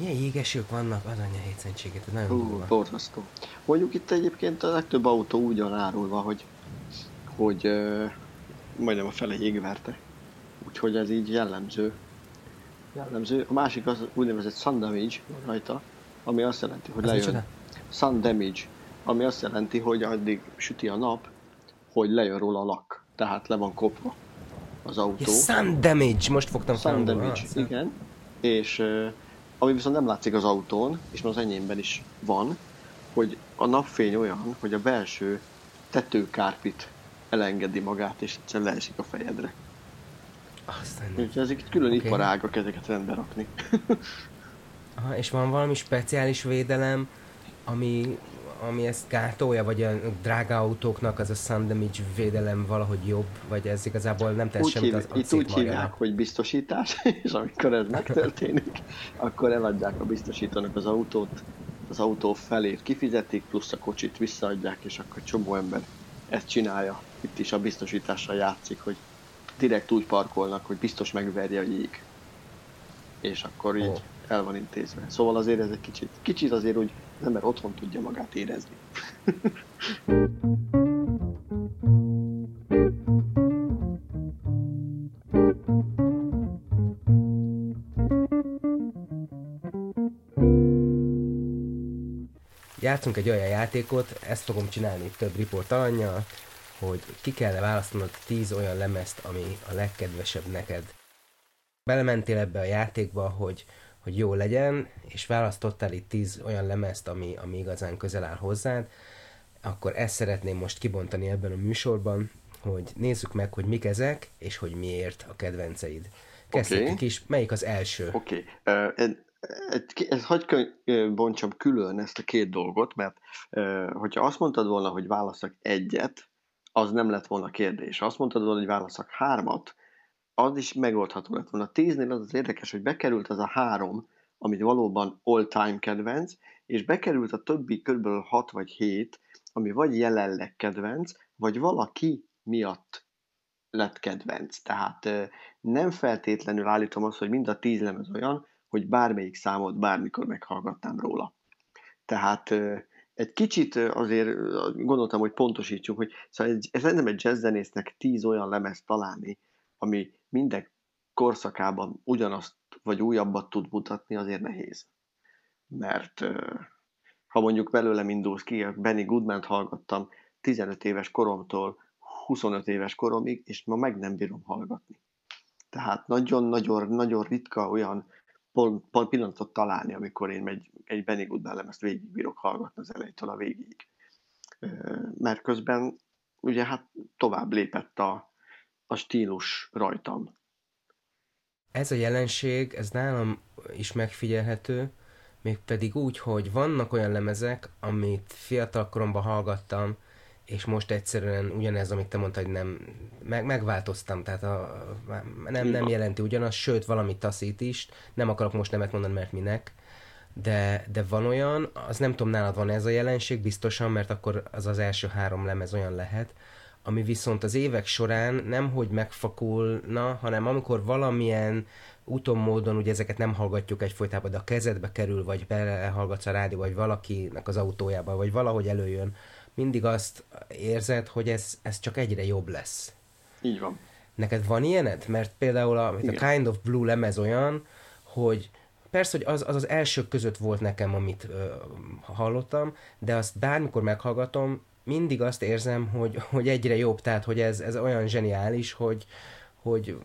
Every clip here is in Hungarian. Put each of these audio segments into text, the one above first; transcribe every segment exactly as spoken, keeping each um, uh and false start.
Ilyen jégesők vannak, az anyja hétszentséget, ez nagyon durva. Hú, borzasztó. Mondjuk itt egyébként a legtöbb autó úgy van árulva, hogy, hogy uh, majdnem a fele jégverte. Úgyhogy ez így jellemző. jellemző. A másik az úgynevezett sun damage rajta, ami azt jelenti, hogy az lejön. Sun damage, ami azt jelenti, hogy addig süti a nap, hogy lejön róla a lak. Tehát le van kopva az autó. Yeah, sun damage, most fogtam fel. Sun damage, ah, igen. És uh, ami viszont nem látszik az autón, és az enyémben is van, hogy a napfény olyan, hogy a belső tetőkárpit elengedi magát, és egyszerűen leesik a fejedre. Aztán... Úgyhogy ezek itt külön okay. iparágak, ezeket rendbe rakni. Aha, és van valami speciális védelem, ami, ami ezt gátolja, vagy a drága autóknak az a sun damage védelem valahogy jobb, vagy ez igazából nem tesz semmit az acél. Itt úgy hívják, hogy biztosítás, és amikor ez megtörténik, akkor eladják a biztosítónak az autót, az autó felét kifizetik, plusz a kocsit visszaadják, és akkor csomó ember ezt csinálja. Itt is a biztosítással játszik, hogy direkt úgy parkolnak, hogy biztos megverje a jég. És akkor így oh. el van intézve. Szóval azért ez egy kicsit, kicsit azért úgy az ember otthon tudja magát érezni. Játszunk egy olyan játékot, ezt fogom csinálni több riport alannyal, hogy ki kellene választanod tíz olyan lemezt, ami a legkedvesebb neked. Belementél ebbe a játékba, hogy, hogy jó legyen, és választottál itt tíz olyan lemezt, ami, ami igazán közel áll hozzád, akkor ezt szeretném most kibontani ebben a műsorban, hogy nézzük meg, hogy mik ezek, és hogy miért a kedvenceid. Kezdhetjük okay. is, melyik az első? Oké, okay. uh, and... Ez hagyj bontsam külön ezt a két dolgot, mert e, hogyha azt mondtad volna, hogy válaszok egyet, az nem lett volna kérdés. Ha azt mondtad volna, hogy válaszok hármat, az is megoldható lett volna. A tíznél az az érdekes, hogy bekerült az a három, amit valóban all-time kedvenc, és bekerült a többi körülbelül hat vagy hét, ami vagy jelenleg kedvenc, vagy valaki miatt lett kedvenc. Tehát e, nem feltétlenül állítom azt, hogy mind a tíz lemez olyan, hogy bármelyik számot bármikor meghallgattam róla. Tehát egy kicsit azért gondoltam, hogy pontosítsuk, hogy szóval ez nem egy jazzzenésznek tíz olyan lemezt találni, ami minden korszakában ugyanazt vagy újabbat tud mutatni, azért nehéz. Mert ha mondjuk belőlem indulsz ki, Benny Goodmant hallgattam tizenöt éves koromtól huszonöt éves koromig, és ma meg nem bírom hallgatni. Tehát nagyon-nagyon ritka olyan pillanatot találni, amikor én egy, egy Benny Goodman lemezt végigbírok hallgatni az elejétől a végig. Mert közben ugye hát tovább lépett a, a stílus rajtam. Ez a jelenség, ez nálam is megfigyelhető, mégpedig úgy, hogy vannak olyan lemezek, amit fiatal koromban hallgattam, és most egyszerűen ugyanez, amit te mondtad, hogy nem, meg, megváltoztam, tehát a, nem, nem jelenti ugyanaz, sőt, valami taszít is, nem akarok most nemet mondani, mert minek, de, de van olyan, az nem tudom, nálad van ez a jelenség, biztosan, mert akkor az az első három lemez olyan lehet, ami viszont az évek során nemhogy megfakulna, hanem amikor valamilyen úton módon, ugye ezeket nem hallgatjuk egyfolytában, de a kezedbe kerül, vagy belehallgatsz a rádió, vagy valakinek az autójába, vagy valahogy előjön, mindig azt érzed, hogy ez, ez csak egyre jobb lesz. Így van. Neked van ilyened? Mert például a, a Kind of Blue lemez olyan, hogy persze, hogy az az, az elsők között volt nekem, amit ö, hallottam, de azt bármikor meghallgatom, mindig azt érzem, hogy, hogy egyre jobb, tehát hogy ez, ez olyan zseniális, hogy, hogy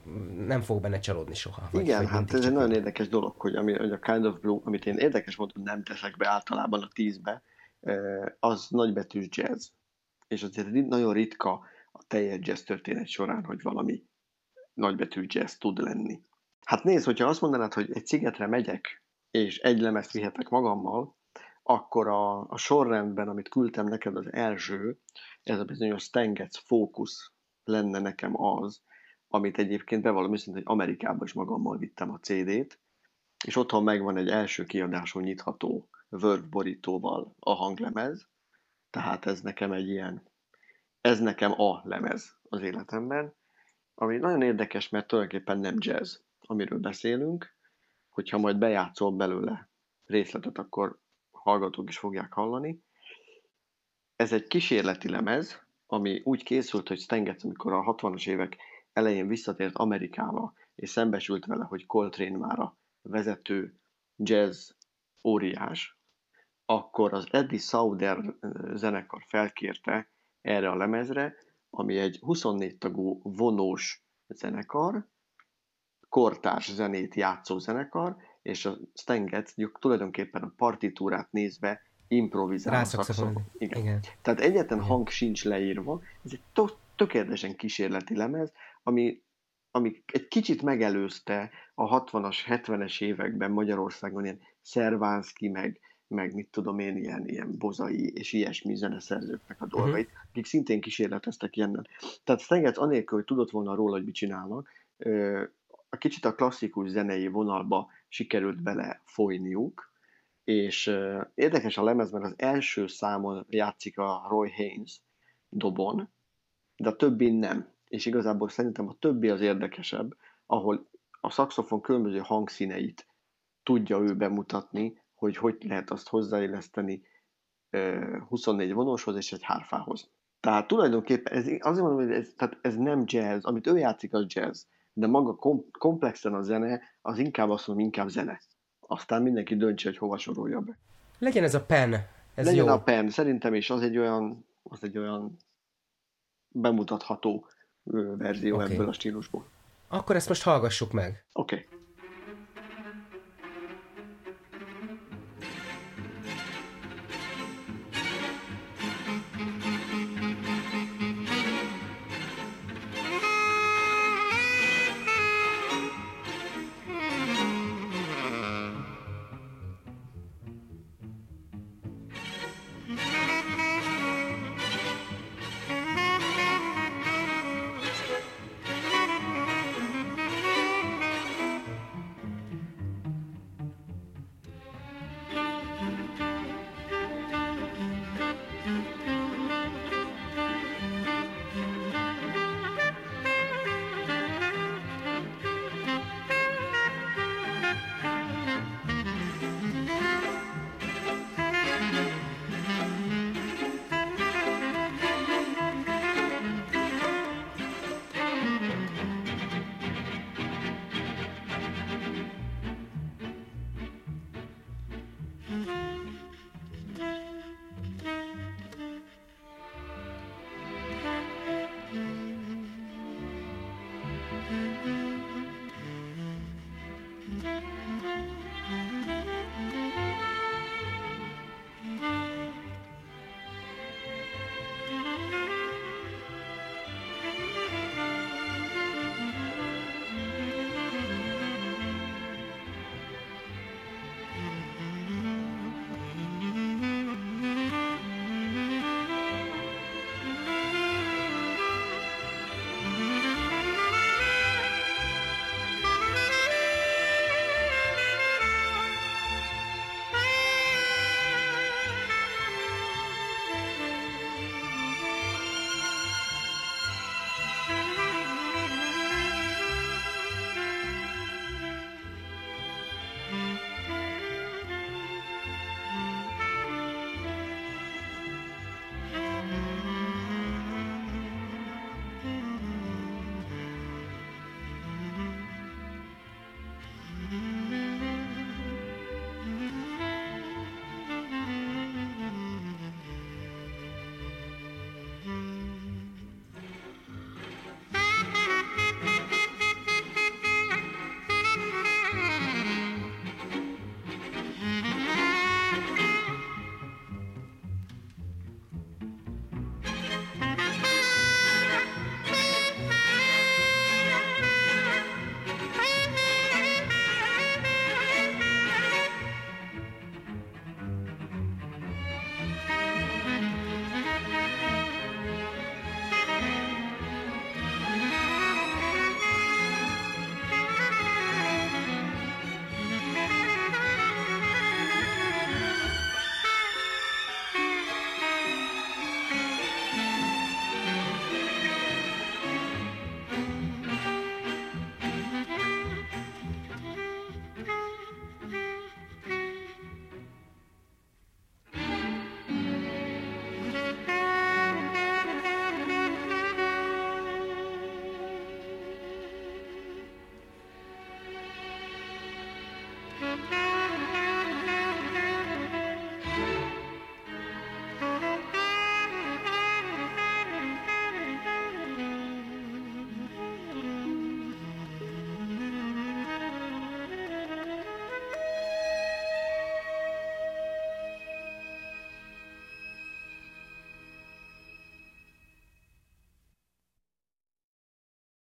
nem fog benne csalódni soha. Vagy, igen, vagy hát ez egy nagyon érdekes dolog, hogy, ami, hogy a Kind of Blue, amit én érdekes módon nem teszek be általában a tízbe, az nagybetűs jazz. És azért nagyon ritka a teljes jazz történet során, hogy valami nagybetű jazz tud lenni. Hát nézd, hogyha azt mondanád, hogy egy szigetre megyek, és egy lemezt vihetek magammal, akkor a, a sorrendben, amit küldtem neked az első, ez a bizonyos Stenget fókusz lenne nekem az, amit egyébként bevallom őszintén, hogy Amerikába is magammal vittem a cé dét, és otthon megvan egy első kiadáson nyitható Word borítóval a hanglemez, tehát ez nekem egy ilyen, ez nekem a lemez az életemben, ami nagyon érdekes, mert tulajdonképpen nem jazz, amiről beszélünk, hogyha majd bejátszol belőle részletet akkor hallgatók is fogják hallani. Ez egy kísérleti lemez, ami úgy készült, hogy Stenget, amikor a hatvanas évek elején visszatért Amerikába, és szembesült vele, hogy Coltrane már a vezető jazz óriás, akkor az Eddie Sauter zenekar felkérte erre a lemezre, ami egy huszonnégy tagú vonós zenekar, kortárs zenét játszó zenekar, és a Stenget tulajdonképpen a partitúrát nézve improvizál. Igen. Igen. Tehát egyetlen Igen. hang sincs leírva, ez egy tök, tökéletesen kísérleti lemez, ami, ami egy kicsit megelőzte a hatvanas, hetvenes években Magyarországon ilyen Szervánszky, meg, meg mit tudom én, ilyen, ilyen Bozai és ilyesmi zeneszerzőknek a dolgait, uh-huh. akik szintén kísérleteztek ilyennel. Tehát Stenget anélkül, hogy tudott volna róla, hogy mit csinálnak, a kicsit a klasszikus zenei vonalba sikerült bele folyniuk, és euh, érdekes a lemez, mert az első számon játszik a Roy Haynes dobon, de a többi nem. És igazából szerintem a többi az érdekesebb, ahol a szaxofon különböző hangszíneit tudja ő bemutatni, hogy hogy lehet azt hozzáilleszteni euh, huszonnégy vonóshoz és egy hárfához. Tehát tulajdonképpen, ez, azért mondom, hogy ez, tehát ez nem jazz, amit ő játszik, az jazz, de maga kom- komplexen a zene, az inkább azt mondom, inkább zene. Aztán mindenki döntse, hogy hova sorolja be. Legyen ez a pen. Ez Legyen jó. a pen, szerintem is. Az egy olyan, az egy olyan bemutatható verzió okay. ebből a stílusból. Akkor ezt most hallgassuk meg. Oké. Okay.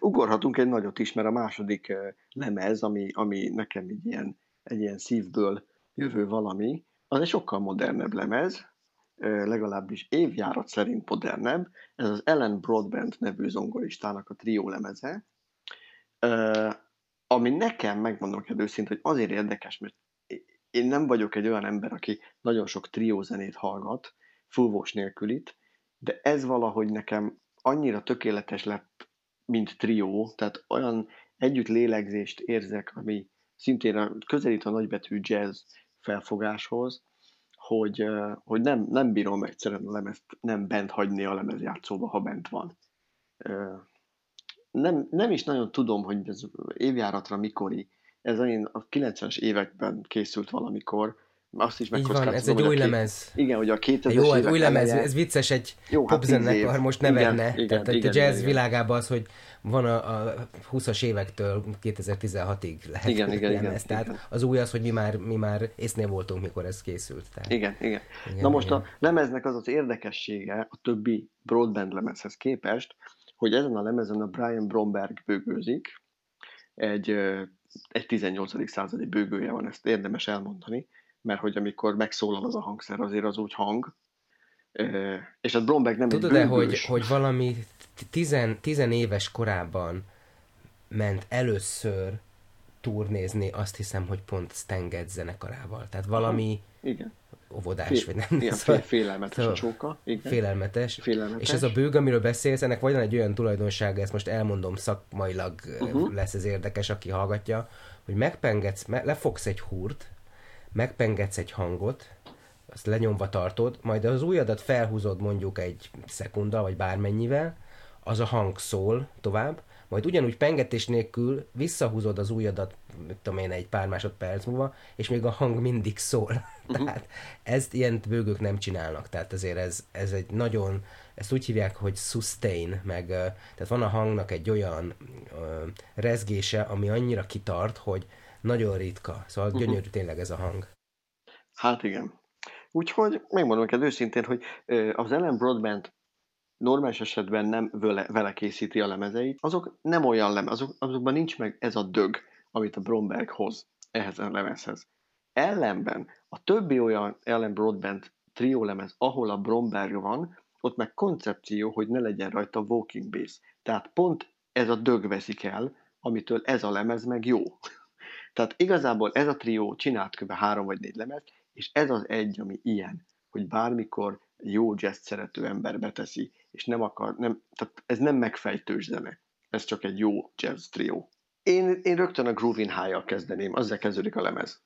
ugorhatunk egy nagyot is, mert a második lemez, ami, ami nekem egy ilyen, egy ilyen szívből jövő valami, az egy sokkal modernebb lemez, legalábbis évjárat szerint modernebb. Ez az Alan Broadbent nevű zongoristának a trió lemeze, ami nekem, megmondom kedőszint, hogy azért érdekes, mert én nem vagyok egy olyan ember, aki nagyon sok triózenét hallgat, fúvós nélkül itt, de ez valahogy nekem annyira tökéletes lett, mint trió, tehát olyan együtt lélegzést érzek, ami szintén közelít a nagybetű jazz felfogáshoz, hogy, hogy nem, nem bírom egyszerűen a lemezt, nem bent hagyni a lemezjátszóba, ha bent van. Nem, nem is nagyon tudom, hogy ez évjáratra mikori. Ez én a kilencvenes években készült valamikor. Azt is megkockáztatom, ez egy új lemez. Igen, hogy a kétezres jó, évek új lemez, elején... ez vicces egy jó, popzenekar most nevenne. Igen, tehát igen, a jazz igen, világában az, hogy van a, a huszas évektől kétezer-tizenhatig lehet igen, igen, lemez. Igen, tehát igen. Az új az, hogy mi már, mi már észnél voltunk, mikor ez készült. Tehát... Igen, igen, igen. Na most igen. A lemeznek az az érdekessége a többi Broadbent lemezhez képest, hogy ezen a lemezen a Brian Bromberg bőgőzik, egy, egy tizennyolcadik századi bőgője van, ezt érdemes elmondani, mert hogy amikor megszólal az a hangszer, azért az úgy hang, és a Bromberg nem tudod egy bőgős. Tudod-e, hogy, hogy valami tizen, tizen éves korában ment először turnézni, azt hiszem, hogy pont Stenget zenekarával, tehát valami... Igen. Óvodás, fél, vagy nem. Igen, szóval, félelmetes a csóka. Igen. Félelmetes. félelmetes. És ez a bőg, amiről beszélsz, ennek van egy olyan tulajdonsága, ezt most elmondom, szakmailag uh-huh. lesz ez érdekes, aki hallgatja, hogy megpengetsz, lefogsz egy húrt, megpengetsz egy hangot, azt lenyomva tartod, majd az ujjadat felhúzod mondjuk egy szekunda, vagy bármennyivel, az a hang szól tovább, majd ugyanúgy pengetés nélkül visszahúzod az ujjadat, mit tudom én, egy pár másodperc múlva, és még a hang mindig szól. Uh-huh. Tehát ezt ilyen bőgők nem csinálnak, tehát azért ez, ez egy nagyon, ezt úgy hívják, hogy sustain, meg tehát van a hangnak egy olyan ö, rezgése, ami annyira kitart, hogy nagyon ritka. Szóval uh-huh. gyönyörű tényleg ez a hang. Hát igen. Úgyhogy megmondom neked őszintén, hogy az Alan Broadbent normális esetben nem vele, vele készíti a lemezeit, azok nem olyan lemez, azok, azokban nincs meg ez a dög, amit a Bromberg hoz ehhez a lemezhez. Ellenben a többi olyan Alan Broadbent trió lemez, ahol a Bromberg van, ott meg koncepció, hogy ne legyen rajta walking bass. Tehát pont ez a dög veszik el, amitől ez a lemez meg jó. Tehát igazából ez a trió csinált kb. három vagy négy lemez, és ez az egy, ami ilyen, hogy bármikor jó jazz szerető ember beteszi, és nem akar, nem, tehát ez nem megfejtős zene, ez csak egy jó jazz trió. Én, én rögtön a Groovin' High-jal kezdeném, azzal kezdődik a lemez.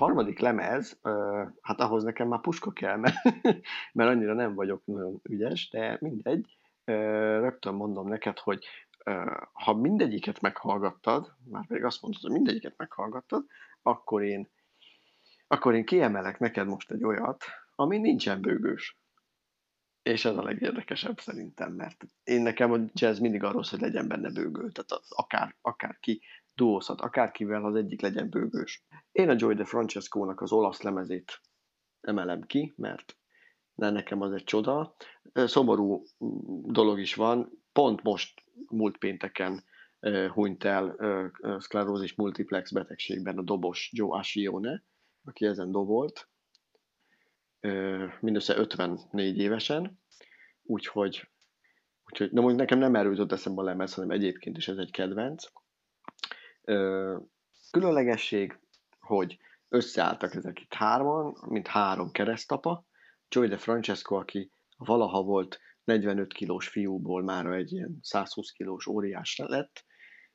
harmadik lemez, hát ahhoz nekem már puska kell, mert, mert annyira nem vagyok nagyon ügyes, de mindegy. Rögtön mondom neked, hogy ha mindegyiket meghallgattad, már pedig azt mondtad, hogy mindegyiket meghallgattad, akkor én, akkor én kiemelek neked most egy olyat, ami nincsen bőgős. És ez a legérdekesebb szerintem, mert én nekem a jazz mindig arról szól, hogy legyen benne bőgő. Tehát az akár, akárki duózhat, akárkivel az egyik legyen bőgős. Én a Joey DeFrancesco-nak az olasz lemezét emelem ki, mert de nekem az egy csoda. Szomorú dolog is van. Pont most, múlt pénteken hunyt el szklerózis multiplex betegségben a dobos Joe Ascione, aki ezen dobolt, mindössze ötvennégy évesen, úgyhogy, úgyhogy na, nekem nem erről jutott eszembe a lemez, hanem egyébként is ez egy kedvenc. Különlegesség, hogy összeálltak ezek itt hárman, mint három keresztapa. Joey DeFrancesco, aki valaha volt negyvenöt kilós fiúból mára egy ilyen százhúsz kilós óriás lett,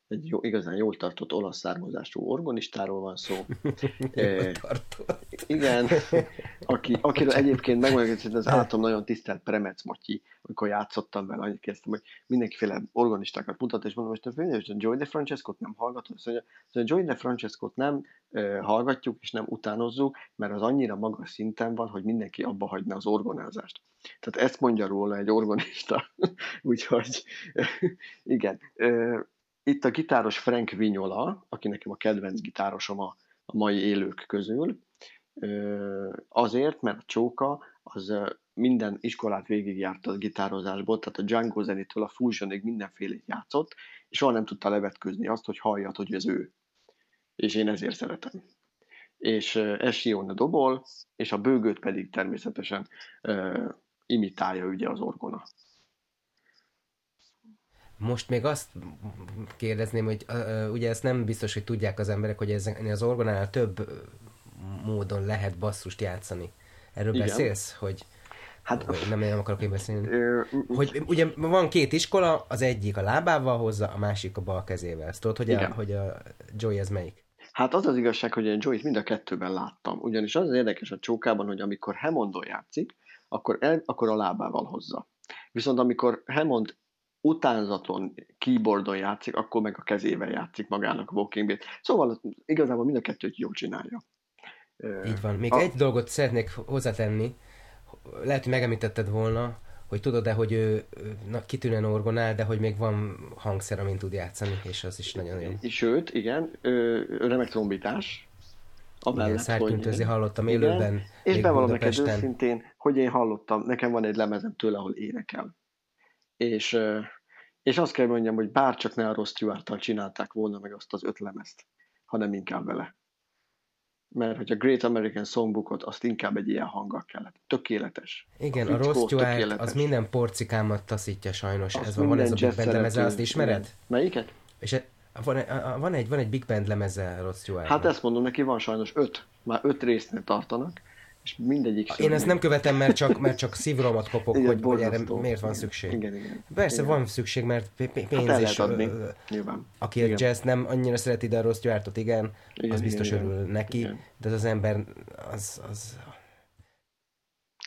egy jó, igazán jól tartott olasz származású orgonistáról van szó. eh, igen, aki, akiről egyébként megmondjuk, hogy az általam nagyon tisztelt Premec Matyi, amikor játszottam vele, annyit kezdtem, hogy mindenkiféle organistákat mutat, és mondom, hogy a Joey DeFrancescót nem hallgatod, szóval a Joey DeFrancescót nem eh, hallgatjuk, és nem utánozzuk, mert az annyira magas szinten van, hogy mindenki abba hagyna az orgonázást. Tehát ezt mondja róla egy organista. Úgyhogy igen. Eh, Itt a gitáros Frank Vignola, aki nekem a kedvenc gitárosom a mai élők közül, azért, mert a Csóka az minden iskolát végigjárta a gitározásból, tehát a Django zenétől a fusionig mindenfélét játszott, és soha nem tudta levetkőzni azt, hogy halljad, hogy ez ő. És én ezért szeretem. És Ascione dobol, és a bőgőt pedig természetesen uh, imitálja ugye az orgona. Most még azt kérdezném, hogy uh, ugye ezt nem biztos, hogy tudják az emberek, hogy ezen, az orgonánál több módon lehet basszust játszani. Erről igen. Beszélsz? Hogy, hát, hogy nem, nem akarok én beszélni. Ö, hogy ugye van két iskola, az egyik a lábával hozza, a másik a bal kezével. Ezt tudod, hogy a, hogy a Joey ez melyik? Hát az az igazság, hogy én Joey-t mind a kettőben láttam. Ugyanis az az érdekes a Csókában, hogy amikor Hammondon játszik, akkor, el, akkor a lábával hozza. Viszont amikor Hammond utánzaton, keyboardon játszik, akkor meg a kezével játszik magának a walking beat. Szóval igazából mind a kettőt jól csinálja. Így van. Még a... egy dolgot szeretnék hozzátenni, lehet, hogy megemlítetted volna, hogy tudod-e, hogy ő na, kitűnően orgonál, de hogy még van hangszer, amin tud játszani, és az is nagyon jó. Sőt, igen, remek trombitás. Igen, Szárgyűntőzi hallottam élőben. Igen. És bevallom neked őszintén, hogy én hallottam, nekem van egy lemezem tőle, ahol énekel. És, és azt kell mondjam, hogy bárcsak ne a Ross Stewart-tal csinálták volna meg azt az öt lemezt, hanem inkább vele. Mert hogy a Great American Songbookot, azt inkább egy ilyen hanggal kellett. Tökéletes. Igen, a, a Ross Stewart az minden porcikámat taszítja sajnos. Ez van, van ez a Big Band lemeze, azt ismered? Melyiket? És e, van, a, van, egy, van egy Big Band lemeze Ross Stewart. Hát ezt mondom, neki van sajnos öt, már öt résznél tartanak. És mindegyik én ezt nem követem, mert csak, mert csak szívromat kopok, igen, hogy, hogy erre miért van szükség. Igen, igen, persze igen. Van szükség, mert pénz hát is. Adni, aki igen. A jazz nem annyira szereti, de a Ross Stewart-ot, igen, igen, az biztos igen, örül igen. Neki, igen. De az az ember, az... az...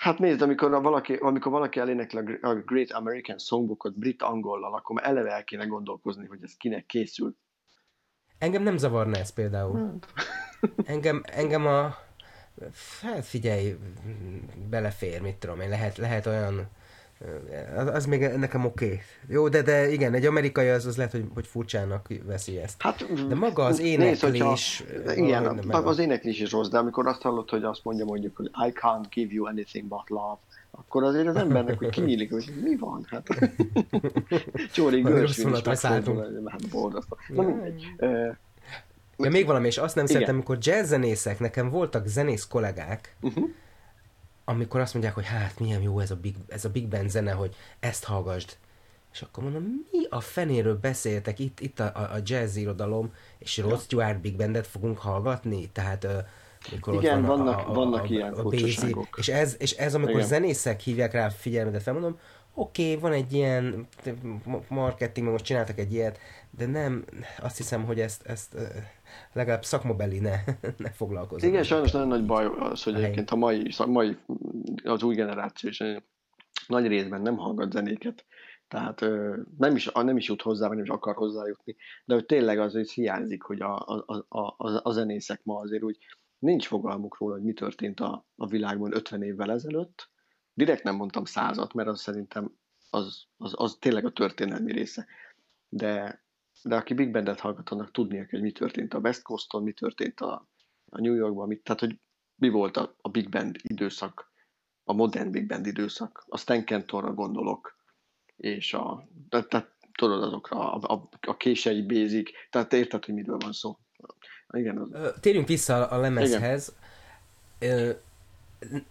Hát nézd, amikor valaki, amikor valaki elénekel a Great American Songbookot brit-angollal, akkor eleve el kéne gondolkozni, hogy ez kinek készül. Engem nem zavarna ez például. Hát. Engem, engem a... Hát figyelj, belefér, mit tudom én, lehet, lehet olyan, az, az még nekem oké. Okay. Jó, de, de igen, egy amerikai az, az lehet, hogy, hogy furcsának veszi ezt. Hát, de maga az éneklés... Igen, az éneklés is rossz, de amikor azt hallod, hogy azt mondja mondjuk, hogy I can't give you anything but love, akkor azért az embernek úgy kinyílik, hogy mi van? Hát... Csóri Görsvin is megszólva, hát borzasztó. Na mindegy. De még valami, és azt nem szeretem, amikor jazzzenészek, nekem voltak zenész kollégák, uh-huh. amikor azt mondják, hogy hát milyen jó ez a, big, ez a big band zene, hogy ezt hallgasd. És akkor mondom, mi a fenéről beszéltek, itt, itt a, a jazz irodalom, és Rod Stewart Big Bandet fogunk hallgatni? Tehát mikor igen, ott van vannak, a, a, vannak a, ilyen a, a basic, és ez, és ez amikor igen. Zenészek hívják rá figyelmedet, felmondom, oké, okay, van egy ilyen marketing, most csináltak egy ilyet, de nem, azt hiszem, hogy ezt, ezt legalább szakmabeli ne, ne foglalkozzon. Igen, sajnos nagyon nagy baj az, hogy egyébként a mai, a mai az új generáció is nagy részben nem hallgat zenéket, tehát nem is, nem is jut hozzá, vagy nem is akar hozzájutni, de hogy tényleg azért hiányzik, hogy a, a, a, a zenészek ma azért úgy nincs fogalmuk róla, hogy mi történt a, a világban ötven évvel ezelőtt. Direkt nem mondtam százat, mert az szerintem az, az, az tényleg a történelmi része. De, de aki Big Bandet hallgat, annak tudnia kell, hogy mi történt a West Coaston, mi történt a, a New Yorkban, mit, tehát hogy mi volt a, a Big Band időszak, a modern Big Band időszak. A Stan Kentonra gondolok, és a, tehát tudod azokra, a, a, a kései basic, tehát érted, hogy miről van szó. Igen, az... Térjünk vissza a lemezhez. Igen.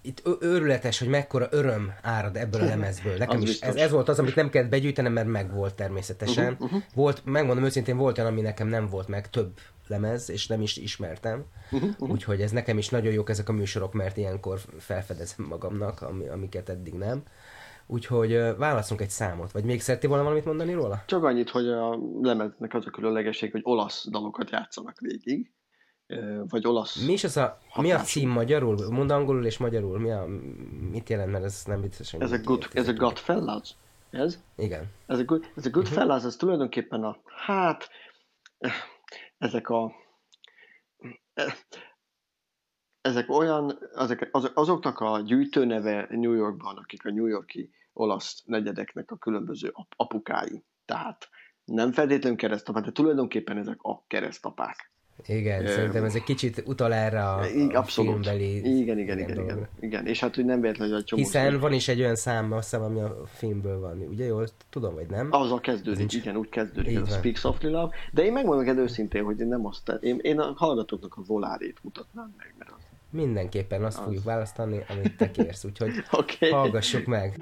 Itt őrületes, hogy mekkora öröm árad ebből a lemezből. Nekem is ez, ez volt az, amit nem kellett begyűjtenem, mert megvolt természetesen. Uh-huh, uh-huh. Volt, megmondom őszintén, volt olyan, ami nekem nem volt meg, több lemez, és nem is ismertem. Uh-huh, uh-huh. Úgyhogy ez nekem is nagyon jók ezek a műsorok, mert ilyenkor felfedezem magamnak, ami, amiket eddig nem. Úgyhogy válaszunk egy számot, vagy még szerettél volna valamit mondani róla? Csak annyit, hogy a lemeznek az a különlegesség, hogy olasz dalokat játszanak végig. Vagy olasz. Mi is az a, mi a cím magyarul? Mondd angolul és magyarul. Mi a, mit jelent, mert ez nem biztos, hogy... Ez a good, ez a Godfellas. Ez? Igen. Ez a good, ez a Goodfellas, ez tulajdonképpen a... Hát... Ezek a... Ezek olyan... Ezek, az, azoknak a gyűjtőneve New Yorkban, akik a New Yorki olasz negyedeknek a különböző apukái. Tehát nem feltétlenül keresztapák, de tulajdonképpen ezek a keresztapák. Igen, Ö... szerintem ez egy kicsit utal erre a, a filmbeli... Igen, igen, igen, igen, igen. És hát úgy nem véletlen, hogy a csomó... Hiszen szépen. Van is egy olyan szám, azt hiszem, ami a filmből van, ugye jól tudom, vagy nem? Azzal kezdődik, nincs... igen, úgy kezdődik, ez a Speak Softly Love. De én megmondom el őszintén, hogy én nem azt... Én, én a hallgatóknak a volárét mutatnám meg, mert az... Mindenképpen azt az... fogjuk választani, amit te kérsz, úgyhogy okay. Hallgassuk meg!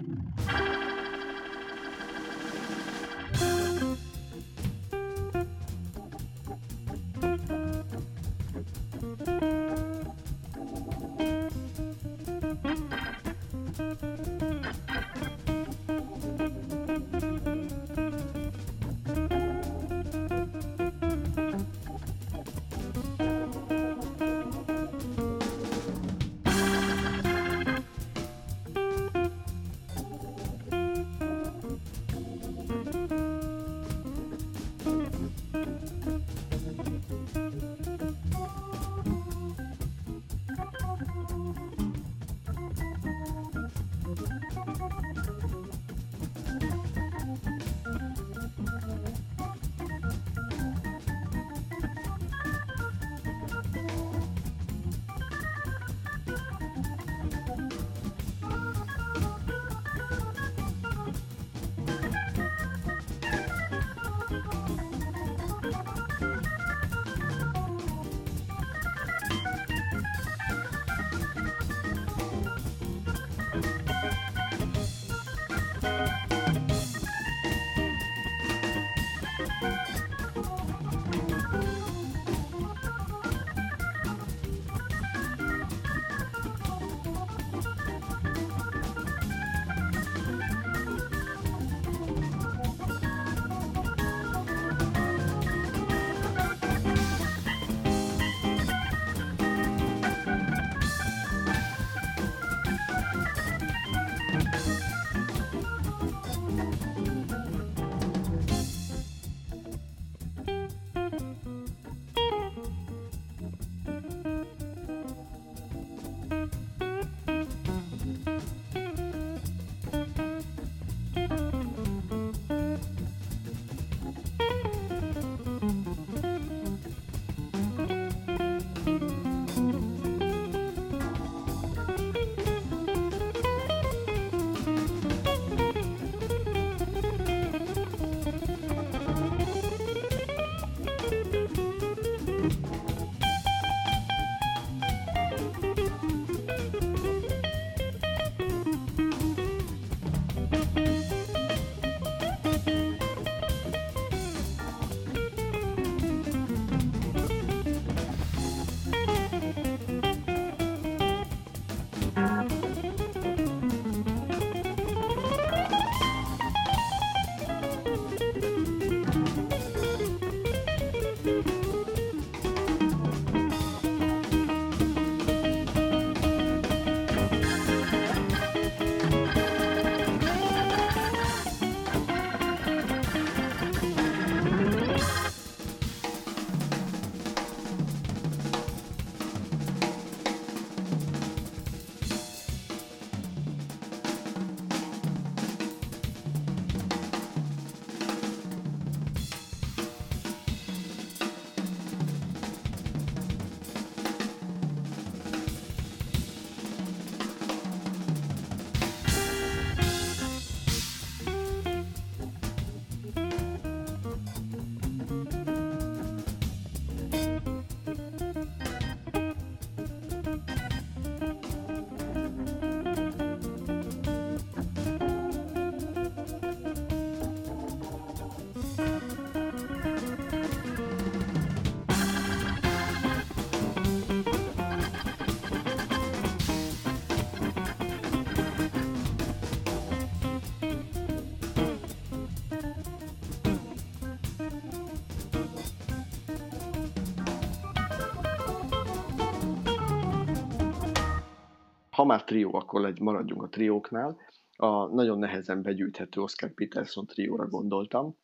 ha már trió, akkor maradjunk a trióknál. A nagyon nehezen begyűjthető Oscar Peterson trióra gondoltam,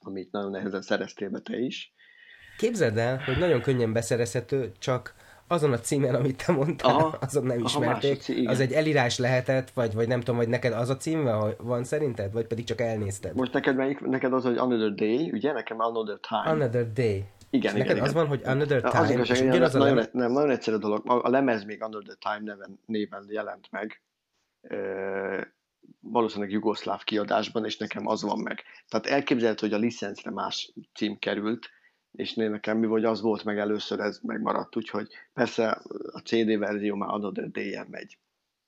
amit nagyon nehezen szereztél be te is. Képzeld el, hogy nagyon könnyen beszerezhető, csak azon a címen, amit te mondtál, aha, azon nem ismerték. Cím, az egy elírás lehetett, vagy, vagy nem tudom, hogy neked az a címe van szerinted, vagy pedig csak elnézted. Most neked, melyik, neked az, hogy Another Day, ugye? Nekem Another Time. Another Day. Igen, igen, neked igen. Az van, hogy Another Time. Az igazság, igen, az nagyon, le... nem, nagyon egyszerű dolog. A lemez még Another Time neven, néven jelent meg. Uh, valószínűleg jugoszláv kiadásban, és nekem az van meg. Tehát elképzelhető, hogy a licencre más cím került, és nekem mi vagy az volt meg először, ez megmaradt, úgyhogy persze a cé dé verzió már Another Day-en megy.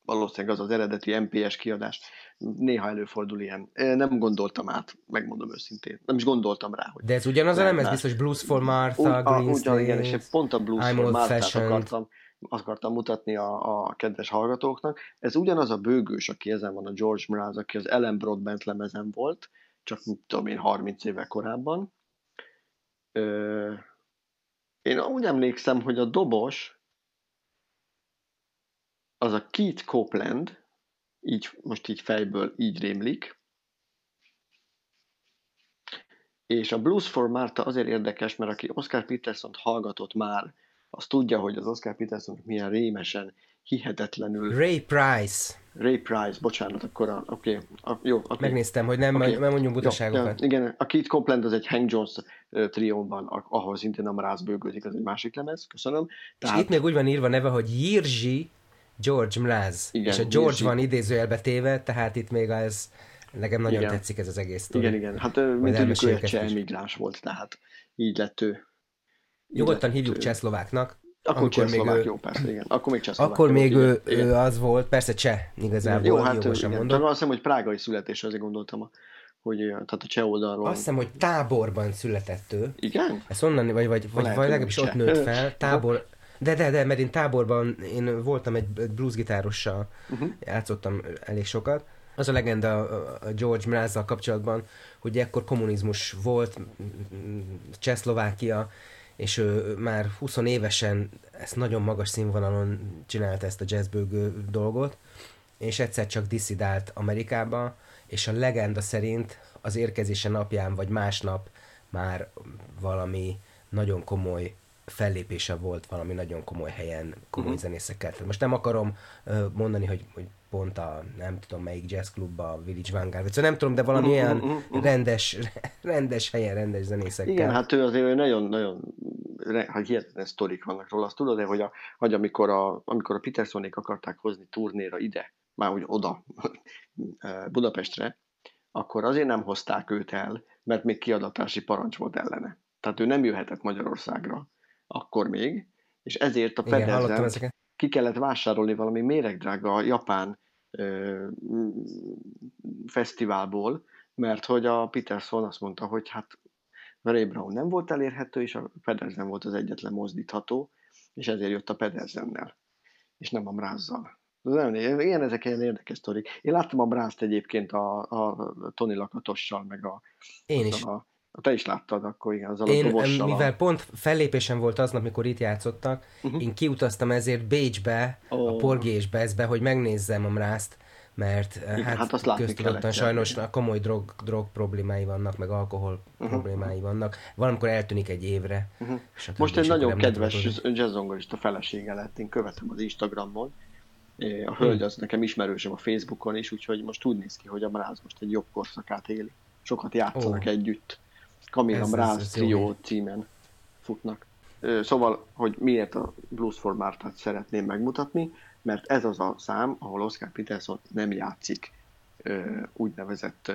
Valószínűleg az az eredeti em pé es kiadás. Néha előfordul ilyen. Nem gondoltam át, megmondom őszintén. Nem is gondoltam rá, hogy... De ez ugyanaz a lemez, biztos Blues for Martha, Greenslade... Igen, és pont a Blues for Martha-t akartam, akartam mutatni a, a kedves hallgatóknak. Ez ugyanaz a bőgős, aki ezen van, a George Mraz, aki az Alan Broadbent lemezen volt, csak mit tudom én, harminc éve korábban. Ö, én úgy emlékszem, hogy a dobos az a Keith Copeland, így, most így fejből így rémlik, és a Blues for Martha azért érdekes, mert aki Oscar Petersont hallgatott már, az tudja, hogy az Oscar Peterson milyen rémesen, hihetetlenül... Ray Price. Ray Price, bocsánat, akkor a... Oké, okay, jó. Okay. Megnéztem, hogy nem, okay. nem mondjunk butaságokat. Jó, igen, a Keith Copeland az egy Hank Jones trióban, ahol szintén a Mraz bőgődik, az egy másik lemez, köszönöm. Tehát... És itt még úgy van írva neve, hogy Jirzsi George Mraz. Igen, és a George Jirzsi van idézőjelbe téve, tehát itt még ez... Nekem nagyon igen. tetszik ez az egész történet. Igen, igen, hát mint tudjuk, ő egy cselmigráns volt, tehát így lett ő. Nyugodtan hívjuk Csehszlováknak. Akkor Csehszlovák, jó, persze, igen. Akkor még Csehszlovák. Akkor még ő, ő az volt, persze cseh, igazából. Jó, hát sem mondom. Azt hiszem, hogy prágai születésre, azért gondoltam, hogy tehát a cseh oldalról. Azt hiszem, hogy táborban született ő. Igen? Ezt onnan, vagy, vagy, vagy, vagy legalábbis ott nőtt fel, tábor... De, de, de, mert én táborban, én voltam egy bluesgitárossal, uh-huh. játszottam elég sokat. Az a legenda a George Mrazzal kapcsolatban, hogy ekkor kommunizmus volt, Csehszlovákia, és ő már húsz évesen ezt nagyon magas színvonalon csinálta, ezt a jazzbőgő dolgot, és egyszer csak disszidált Amerikába, és a legenda szerint az érkezése napján vagy másnap már valami nagyon komoly fellépése volt valami nagyon komoly helyen, komoly mm. zenészekkel. Tehát most nem akarom mondani, hogy, hogy pont a nem tudom melyik jazzklubba, a Village Vanguard, vagy szóval nem tudom, de valami ilyen mm, mm, mm, rendes, rendes helyen, rendes zenészekkel. Igen, hát ő azért nagyon-nagyon hihetetlen sztorik vannak róla. Azt tudod-e, hogy, a, hogy amikor, a, amikor a Petersonék akarták hozni turnéra ide, már úgy oda, Budapestre, akkor azért nem hozták őt el, mert még kiadatási parancs volt ellene. Tehát ő nem jöhetett Magyarországra akkor még, és ezért a Pedersen ki kellett vásárolni valami méregdrága japán ö, fesztiválból, mert hogy a Peterson azt mondta, hogy hát Ray Brown nem volt elérhető, és a Pedersen volt az egyetlen mozdítható, és ezért jött a Pedersennel, és nem a Mrazzal. Ilyen ezek ilyen érdekes sztorik. Én láttam a Mrazt egyébként a, a Tony Lakatossal, meg a... Én is. A, Te is láttad, akkor igen, az alatt dobossal. Mivel a... pont fellépésem volt aznap, mikor itt játszottak, uh-huh. én kiutaztam ezért Bécsbe, oh. a Porgésbezbe, hogy megnézzem a Mrazt, mert igen, hát, hát köztudottan sajnos kell. Komoly drog, drog problémái vannak, meg alkohol uh-huh. problémái vannak. Valamikor eltűnik egy évre. Uh-huh. Most egy nagyon kedves jazzzongorista felesége lett, én követem az Instagramon. A hölgy az nekem ismerősöm a Facebookon is, úgyhogy most úgy néz ki, hogy a Mraz most egy jobb korszakát éli. Sokat játszanak oh. együtt. Kamilla Mraz trió címen futnak. Szóval, hogy miért a Blues for Martha-t szeretném megmutatni, mert ez az a szám, ahol Oscar Peterson nem játszik úgynevezett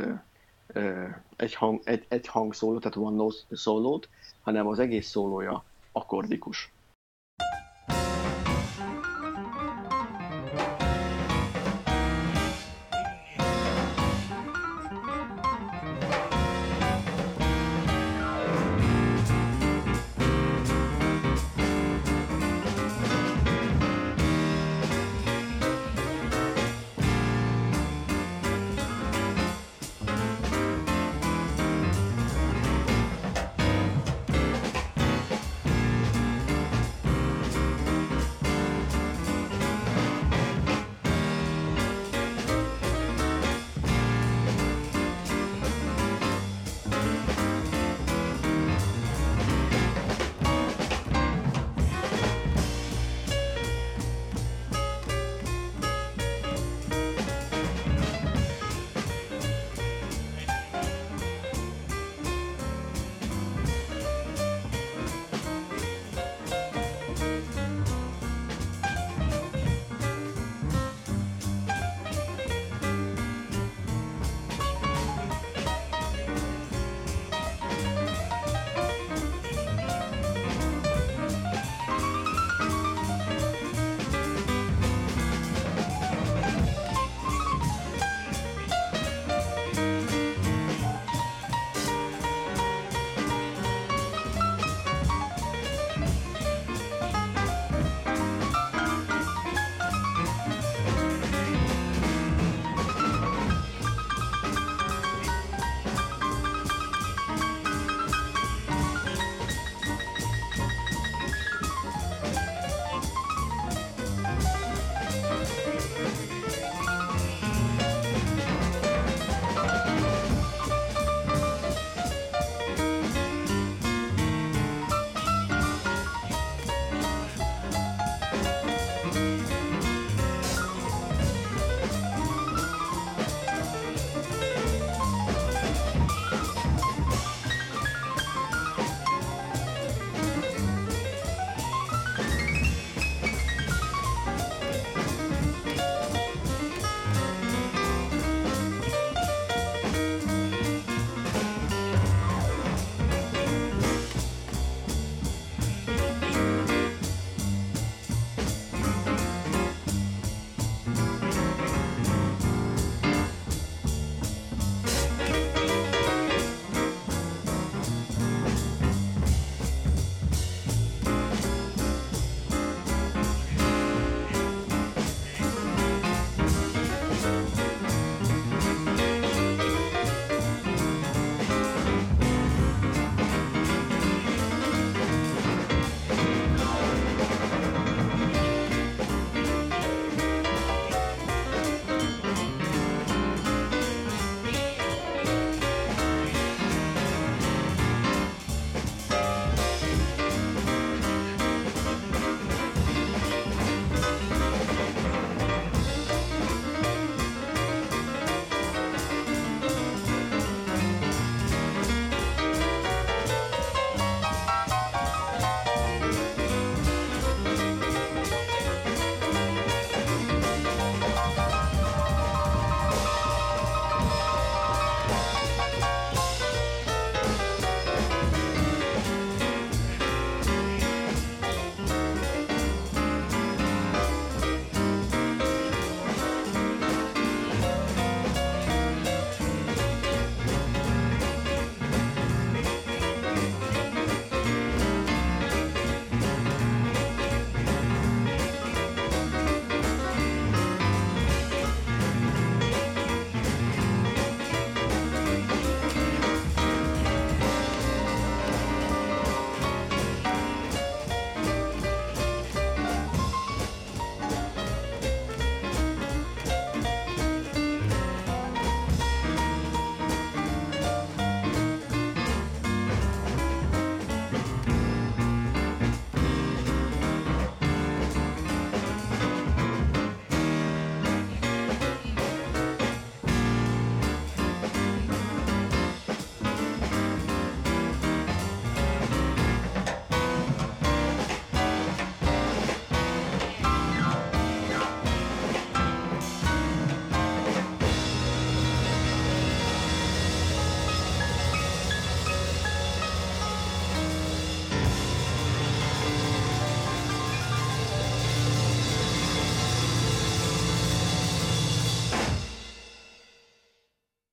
egy, hang, egy, egy hangszóló, tehát one note szólót, hanem az egész szólója akkordikus.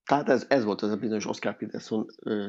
Tehát ez, ez volt az a bizonyos Oscar Peterson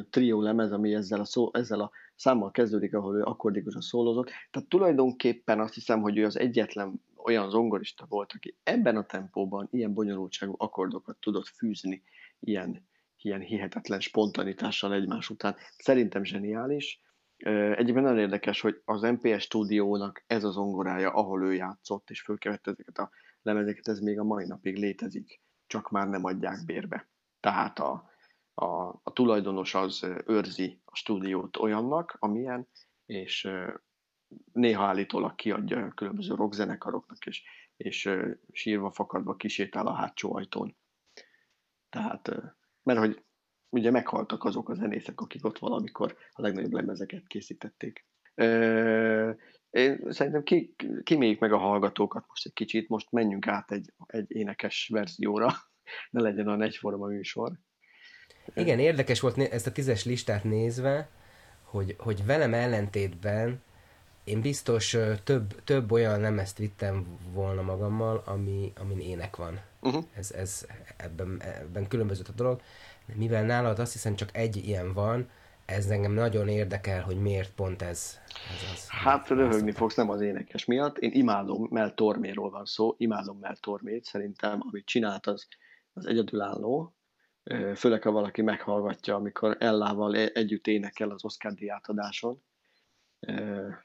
trió lemez, ami ezzel a, szó, ezzel a számmal kezdődik, ahol ő akkordikusan szólozott. Tehát tulajdonképpen azt hiszem, hogy ő az egyetlen olyan zongorista volt, aki ebben a tempóban ilyen bonyolultságú akkordokat tudott fűzni ilyen, ilyen hihetetlen spontanitással egymás után. Szerintem zseniális. Egyébként nagyon érdekes, hogy az em pé es stúdiónak ez a zongorája, ahol ő játszott és fölkevette ezeket a lemezeket, ez még a mai napig létezik, csak már nem adják bérbe. Tehát a, a, a tulajdonos az őrzi a stúdiót olyannak, amilyen, és néha állítólag kiadja a különböző rockzenekaroknak, és, és sírva fakadva kisétál a hátsó ajtón. Tehát, mert hogy ugye meghaltak azok a zenészek, akik ott valamikor a legnagyobb lemezeket készítették. Én szerintem ki, kiméljük meg a hallgatókat most egy kicsit, most menjünk át egy, egy énekes verzióra, ne legyen olyan egyforma műsor. Igen, érdekes volt ezt a tízes listát nézve, hogy, hogy velem ellentétben én biztos több, több olyan lemezt vittem volna magammal, ami, amin ének van. Uh-huh. Ez, ez, ebben, ebben különbözött a dolog. Mivel nálad azt hiszem csak egy ilyen van, ez engem nagyon érdekel, hogy miért pont ez. ez az, hát röhögni fogsz, nem az énekes miatt. Én imádom, Mel Torméról van szó, imádom Mel Tormét, szerintem amit csinált az, az egyedülálló, főleg ha valaki meghallgatja, amikor Ellával együtt énekel az Oscar-díj átadáson.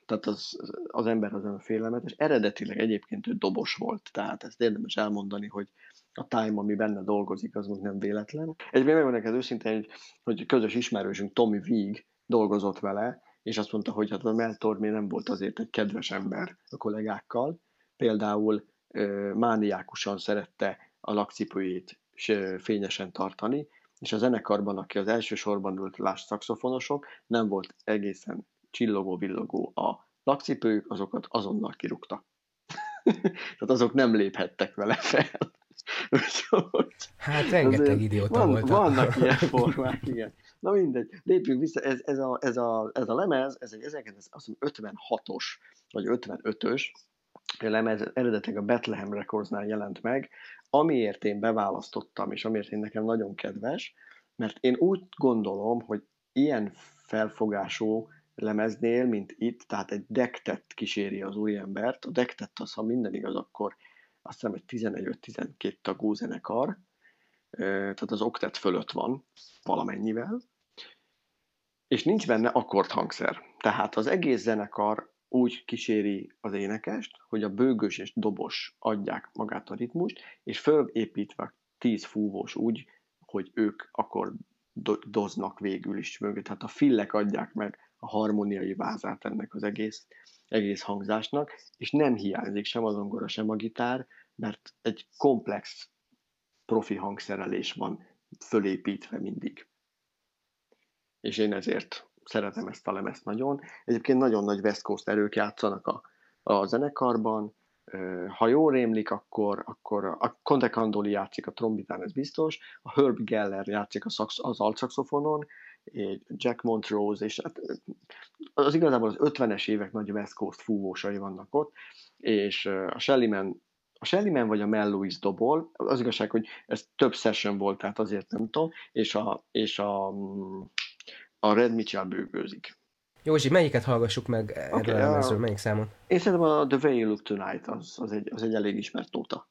Tehát az, az ember az önfélelmet, és eredetileg egyébként ő dobos volt, tehát ezt érdemes elmondani, hogy a Time, ami benne dolgozik, az most nem véletlen. Egyébként megvan neked őszintén, hogy közös ismerősünk Tommy Vig dolgozott vele, és azt mondta, hogy hát a Mel Tormé nem volt azért egy kedves ember a kollégákkal. Például mániákusan szerette a lakcipőjét fényesen tartani, és a zenekarban, aki az elsősorban ült, láss szaxofonosok, nem volt egészen csillogó-villogó a lakcipőjük, azokat azonnal kirúgta. Tehát azok nem léphettek vele fel. Hát rengeteg idióta van, voltak. Vannak ilyen formák, igen. Na mindegy, lépjünk vissza, ez, ez, a, ez, a, ez a lemez, ez egy ezerkilencszázötvenhatos, vagy ötvenötös lemez, eredetileg a Bethlehem Recordsnál jelent meg, amiért én beválasztottam, és amiért én nekem nagyon kedves, mert én úgy gondolom, hogy ilyen felfogású lemeznél, mint itt, tehát egy dektet kíséri az úriembert, a dektet az, ha minden igaz, akkor azt hiszem, hogy tizenegy-tizenkét tagú zenekar, tehát az oktett fölött van valamennyivel, és nincs benne akkordhangszer. Tehát az egész zenekar úgy kíséri az énekest, hogy a bőgös és dobos adják magát a ritmust, és fölépítve tíz fúvós úgy, hogy ők akkordoznak végül is mögé. Tehát a fillek adják meg a harmóniai vázát ennek az egész egész hangzásnak, és nem hiányzik sem a zongora, sem a gitár, mert egy komplex profi hangszerelés van fölépítve mindig. És én ezért szeretem ezt a lemezt nagyon. Egyébként nagyon nagy West Coast erők játszanak a, a zenekarban. Ha jól rémlik, akkor, akkor a Conte Candoli játszik a trombitán, ez biztos, a Herb Geller játszik a szax, az altszaxofonon, Jack Montrose, és hát az igazából az ötvenes évek nagy West Coast fúvósai vannak ott, és a Shelley Manne, a Shelley Manne vagy a Mel Lewis dobol, az igazság, hogy ez több session volt, tehát azért nem tudom, és a, és a, a Red Mitchell bőgőzik. Józsi, melyiket hallgassuk meg erről okay, a lemezről, melyik számon? Én szerintem a The Way You Look Tonight, az, az, egy, az egy elég ismert nóta.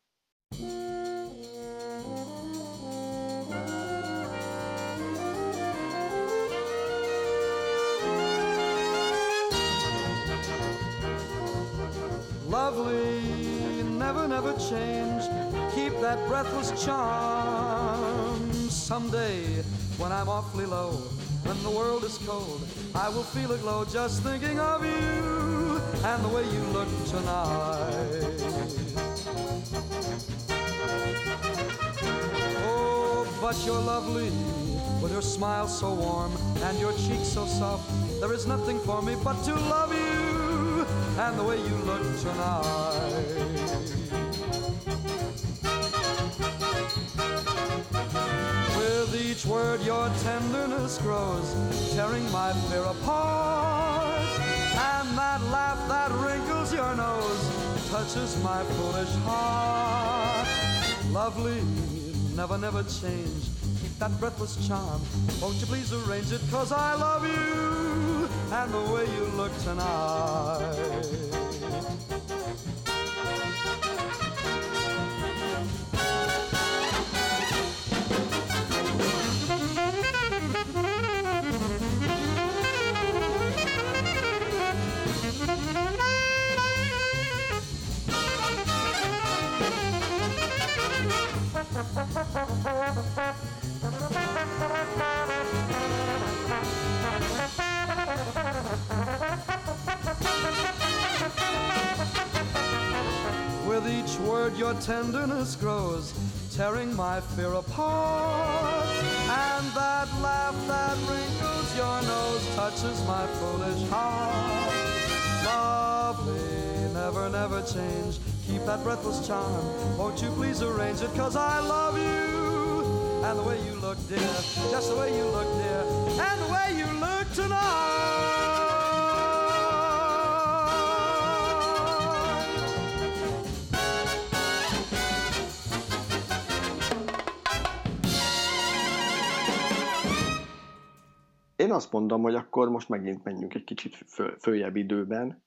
Lovely, never, never change. Keep that breathless charm. Someday, when I'm awfully low, when the world is cold, I will feel a glow just thinking of you and the way you look tonight. Oh, but you're lovely, with your smile so warm and your cheeks so soft. There is nothing for me but to love you and the way you look tonight. With each word your tenderness grows, tearing my fear apart. And that laugh that wrinkles your nose touches my foolish heart. Lovely, never, never change. that breathless charm. Won't you please arrange it, cause I love you and the way you look tonight. With each word your tenderness grows, tearing my fear apart. And that laugh that wrinkles your nose touches my foolish heart. Lovely, never, never change. Keep that breathless charm. Won't you please arrange it, cause I love you. And the way you look, dear, just the way you look, dear. And the way you look tonight. Én azt mondom, hogy akkor most megint menjünk egy kicsit föl, följebb időben.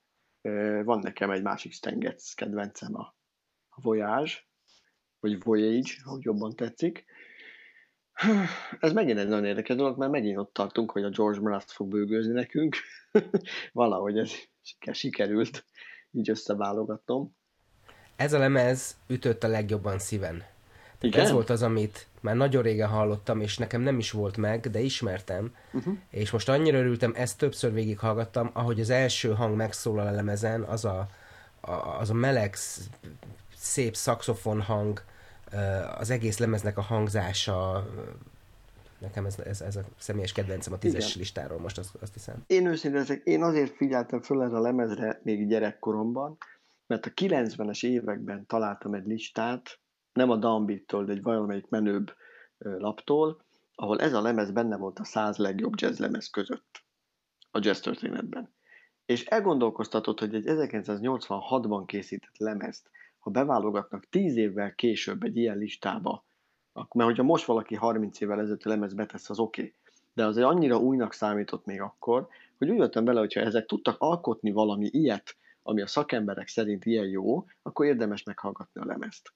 Van nekem egy másik Stenget kedvencem, a Voyage, vagy Voyage, ahogy jobban tetszik. Ez megint egy nagyon érdekes dolog, mert megint ott tartunk, hogy a George Mraz fog bőgőzni nekünk. Valahogy ez sikerült így összeválogatnom. Ez a lemez ütött a legjobban szíven. Igen? Ez volt az, amit már nagyon régen hallottam, és nekem nem is volt meg, de ismertem, uh-huh. És most annyira örültem, ezt többször végighallgattam, ahogy az első hang megszólal a lemezen, az a, a, az a meleg, szép szaxofon hang, az egész lemeznek a hangzása, nekem ez, ez, ez a személyes kedvencem a tízes Igen. listáról most, azt, azt hiszem. Én őszintén ezek, én azért figyeltem föl erre a lemezre még gyerekkoromban, mert a kilencvenes években találtam egy listát, nem a Downbeat-től, de egy valamelyik menőbb laptól, ahol ez a lemez benne volt a száz legjobb jazz lemez között a jazz történetben. És elgondolkoztatott, hogy egy ezerkilencszáznyolcvanhatban készített lemezt, ha beválogatnak tíz évvel később egy ilyen listába, mert hogyha most valaki harminc évvel ezelőtt a lemez betesz, az oké. Okay. De azért annyira újnak számított még akkor, hogy úgy jöttem bele, hogyha ezek tudtak alkotni valami ilyet, ami a szakemberek szerint ilyen jó, akkor érdemes meghallgatni a lemezt.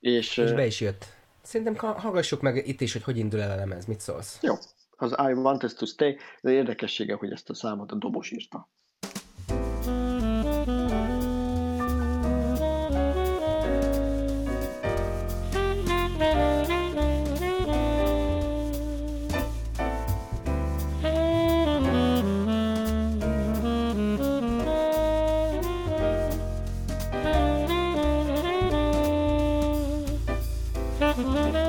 És, és be is jött. Szerintem hallgassuk meg itt is, hogy hogy indul el a lemez, mit szólsz? Jó, az I Want Us To Stay, de érdekessége, hogy ezt a számot a dobos írta. Thank you.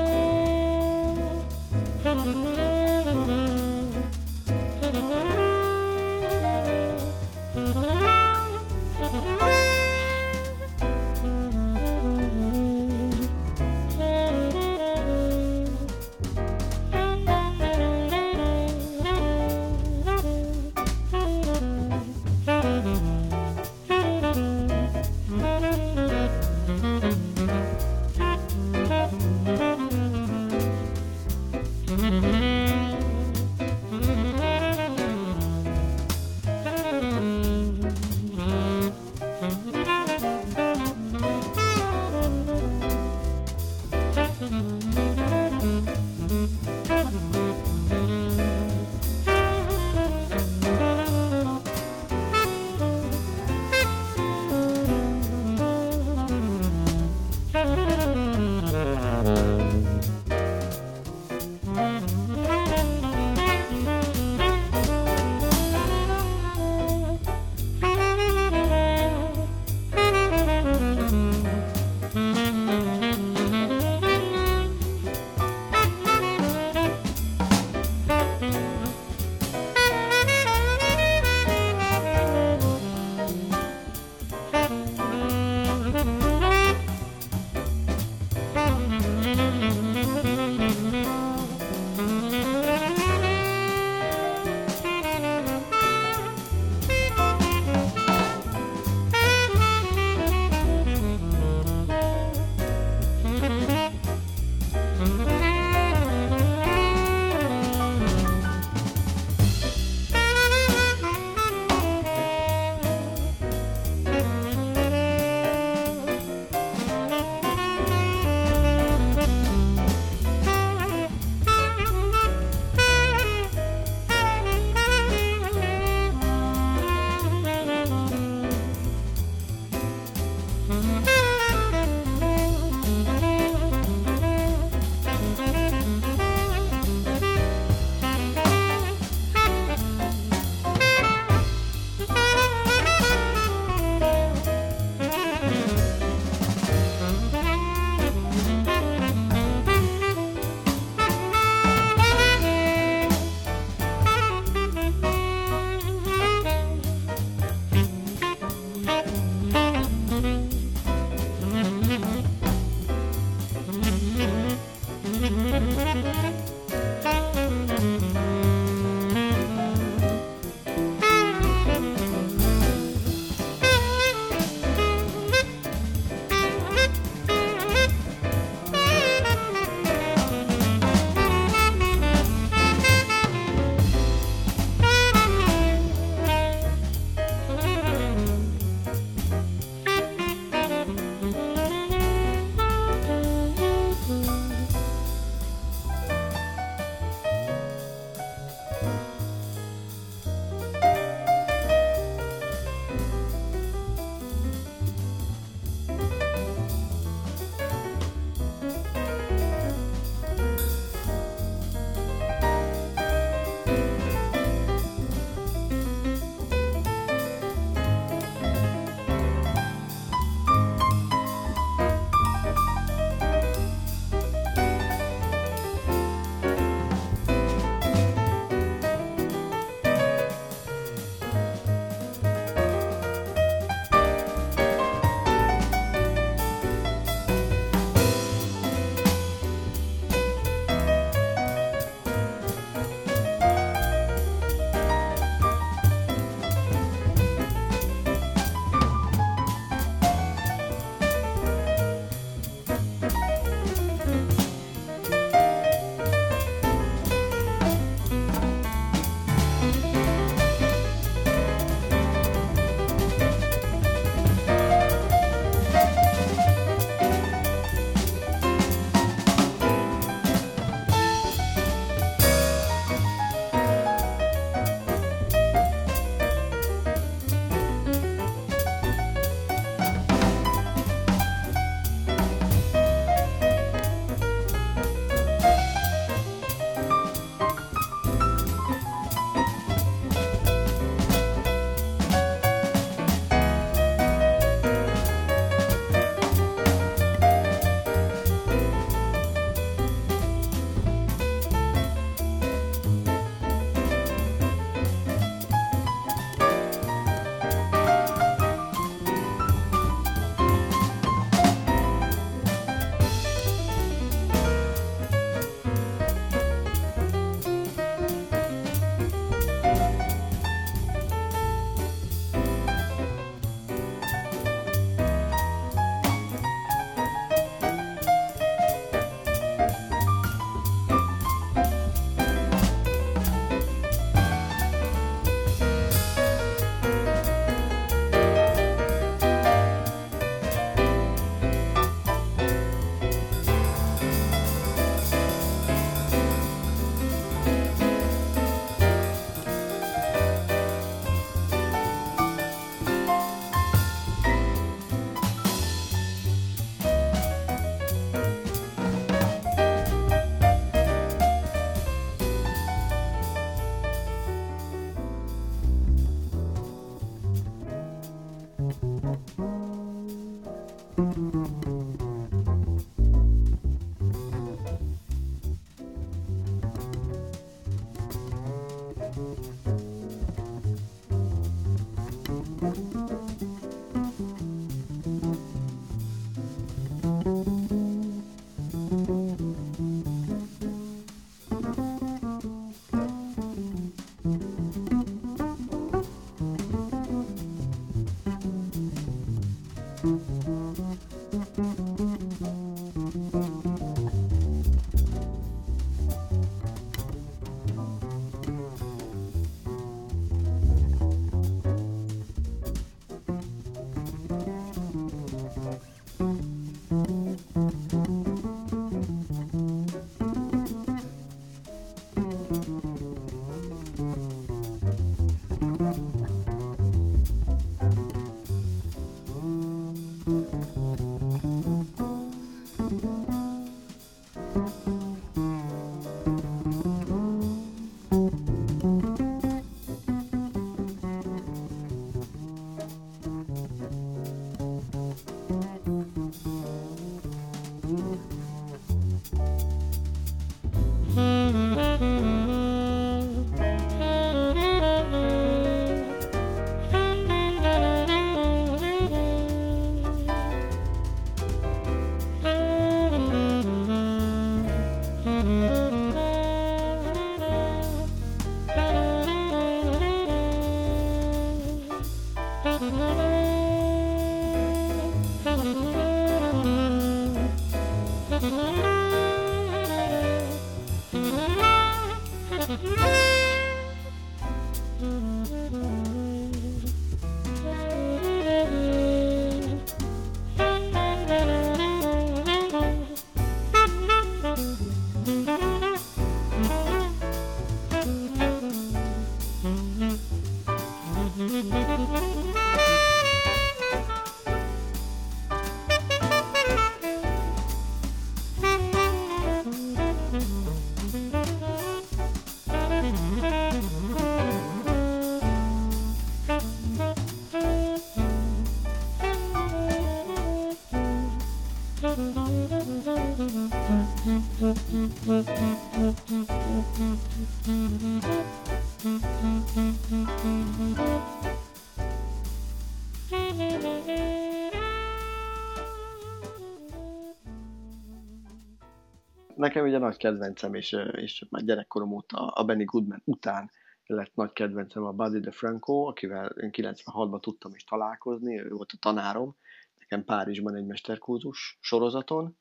Nekem ugye nagy kedvencem, és, és már gyerekkorom óta a Benny Goodman után lett nagy kedvencem a Buddy DeFranco, akivel én kilencvenhatban tudtam is találkozni, ő volt a tanárom, nekem Párizsban egy mesterkurzus sorozaton.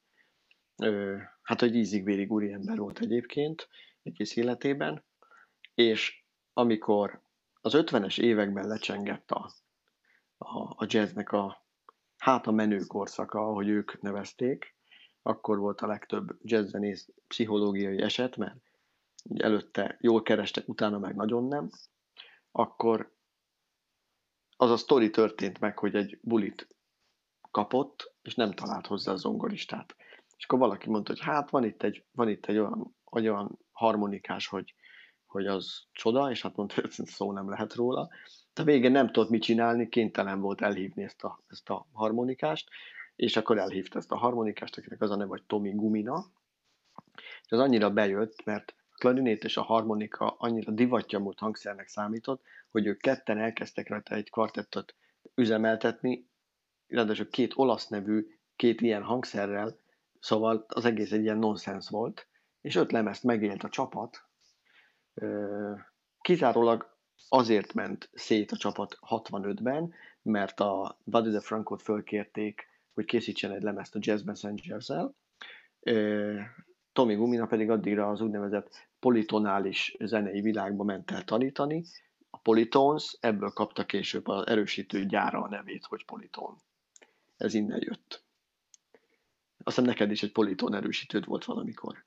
Hát, hogy ízig-vérig úriember volt egyébként, egész életében, és amikor az ötvenes években lecsengett a, a, a jazznek a, hát a menő korszaka, ahogy ők nevezték, akkor volt a legtöbb jazzzenész pszichológiai eset, mert előtte jól kerestek, utána meg nagyon nem, akkor az a sztori történt meg, hogy egy bulit kapott, és nem talált hozzá a zongoristát. És akkor valaki mondta, hogy hát van itt egy, van itt egy olyan, olyan harmonikás, hogy, hogy az csoda, és hát mondta, hogy szó nem lehet róla. De végén nem tudott mit csinálni, kénytelen volt elhívni ezt a, ezt a harmonikást, és akkor elhívta ezt a harmonikást, akinek az a neve, vagy Tommy Gumina, és az annyira bejött, mert a klarinét és a harmonika annyira divatjamult hangszernek számított, hogy ők ketten elkezdtek rajta egy kvartettot üzemeltetni, ráadásul két olasz nevű, két ilyen hangszerrel, szóval az egész egy ilyen nonsens volt, és öt lemezt megélt a csapat, kizárólag azért ment szét a csapat hatvanötben, mert a Buddy DeFrancót fölkérték, hogy készítsen egy lemezt a Jazz Messengers-el. Tommy Gumina pedig addigra az úgynevezett politonális zenei világba ment el tanítani. A Politones, ebből kapta később az erősítő gyára a nevét, hogy Politón. Ez innen jött. Azt hiszem, neked is egy Politón erősítőd volt valamikor.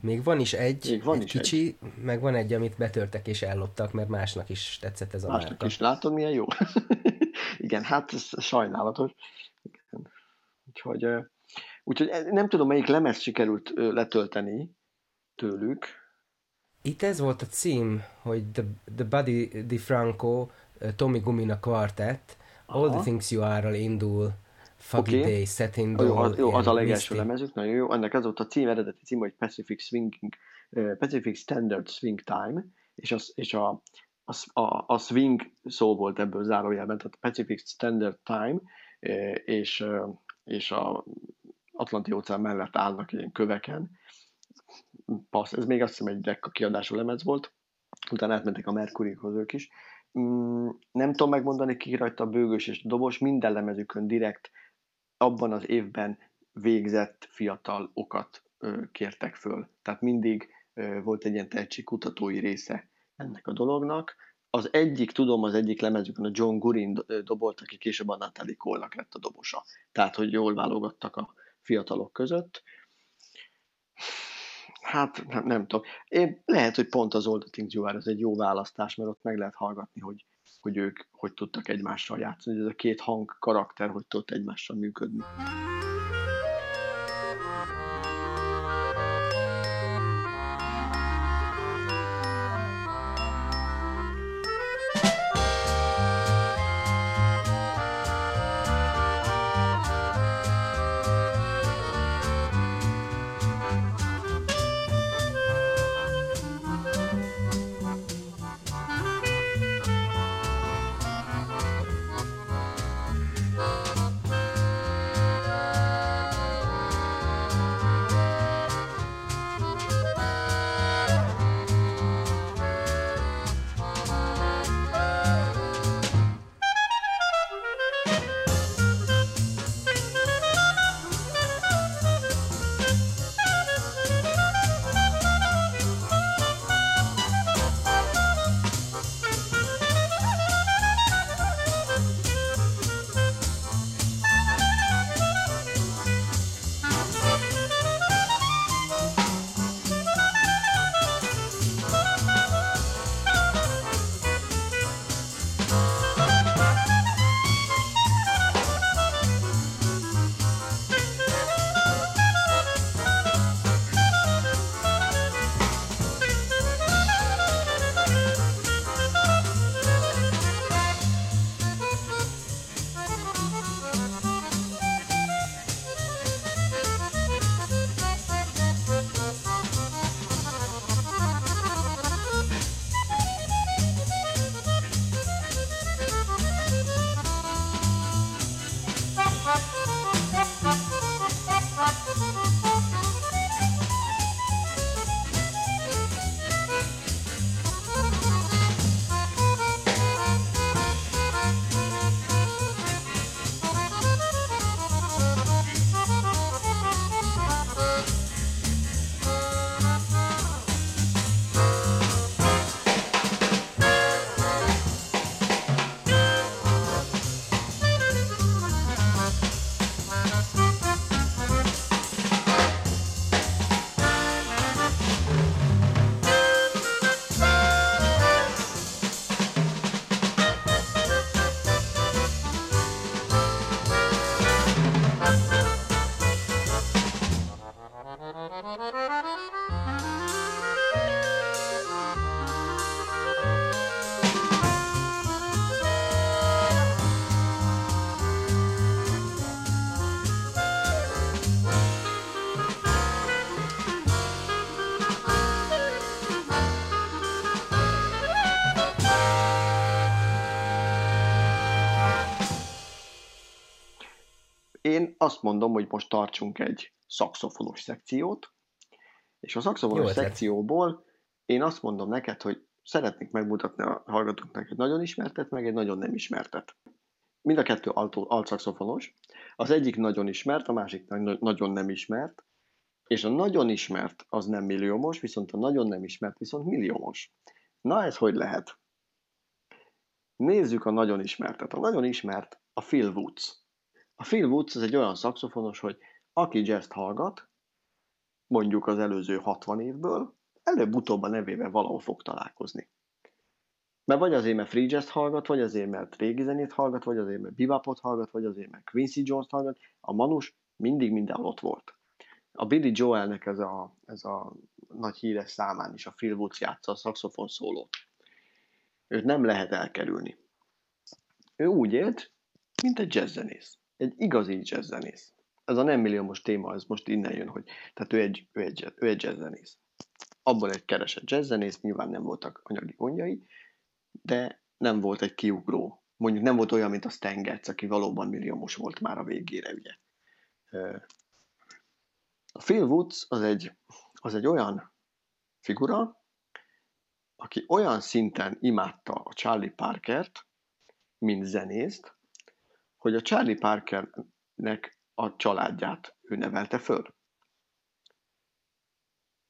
Még van is egy, Még van egy is kicsi, egy. Meg van egy, amit betörtek és elloptak, mert másnak is tetszett ez a márka. Másnak is, látod, milyen jó? Igen, hát ez sajnálatos. Úgyhogy, úgyhogy nem tudom, melyik lemez sikerült letölteni tőlük. Itt ez volt a cím, hogy The, the Buddy DeFranco Tommy Gumina Quartet, All Aha. the Things You Are-ral indul, Foggy okay. Day, Set in the Hall. Jó, az a legelső lemezük, nagyon jó. Ennek az volt a cím, eredeti cím, hogy Pacific Swinging, Pacific Standard Swing Time, és, az, és a, a, a swing szó volt ebből zárójelben, tehát Pacific Standard Time, és, és a Atlanti-óceán mellett állnak ilyen köveken. Passz, ez még azt hiszem egy dekka kiadású lemez volt, utána átmentek a Mercuryhoz ők is. Nem tudom megmondani, ki rajta a bőgős és dobos, minden lemezükön direkt abban az évben végzett fiatalokat kértek föl. Tehát mindig volt egy ilyen tehetségkutatói része ennek a dolognak. Az egyik, tudom, az egyik lemezükön a John Gurin dobolt, aki később a Natalie Cole-nak lett a dobosa. Tehát, hogy jól válogattak a fiatalok között. Hát nem, nem tudom. Én, lehet, hogy pont az All the Things You Are, ez egy jó választás, mert ott meg lehet hallgatni, hogy, hogy ők hogy tudtak egymással játszani, hogy ez a két hang karakter hogy tudott egymással működni. Azt mondom, hogy most tartsunk egy szaxofonos szekciót, és a szaxofonos szekcióból én azt mondom neked, hogy szeretnék megmutatni a hallgatóknak egy nagyon ismertet, meg egy nagyon nem ismertet. Mind a kettő altszaxofonos, az egyik nagyon ismert, a másik nagyon nem ismert, és a nagyon ismert az nem milliómos, viszont a nagyon nem ismert viszont milliómos. Na ez hogy lehet? Nézzük a nagyon ismertet. A nagyon ismert a Phil Woods. A Phil Woods az egy olyan szaxofonos, hogy aki jazzt hallgat, mondjuk az előző hatvan évből, előbb-utóbb a nevével valahol fog találkozni. Mert vagy azért, mert free jazzt hallgat, vagy azért, mert régi zenét hallgat, vagy azért, mert bebopot hallgat, vagy azért, mert Quincy Jones-t hallgat, a manus mindig mindenhol ott volt. A Billy Joelnek ez a, ez a nagy híres számán is a Phil Woods játsza a szaxofon szólót. Őt nem lehet elkerülni. Ő úgy élt, mint egy jazzzenész. Egy igazi jazzzenész. Ez a nem milliómos téma, ez most innen jön, hogy tehát ő egy, ő egy, ő egy jazzzenész. abban egy keresett jazzzenész, nyilván nem voltak anyagi gondjai, de nem volt egy kiugró. Mondjuk nem volt olyan, mint a Stenget, aki valóban milliómos volt már a végére, ugye. A Phil Woods az egy, az egy olyan figura, aki olyan szinten imádta a Charlie Parkert, mint zenészt, hogy a Charlie Parkernek a családját ő nevelte föl.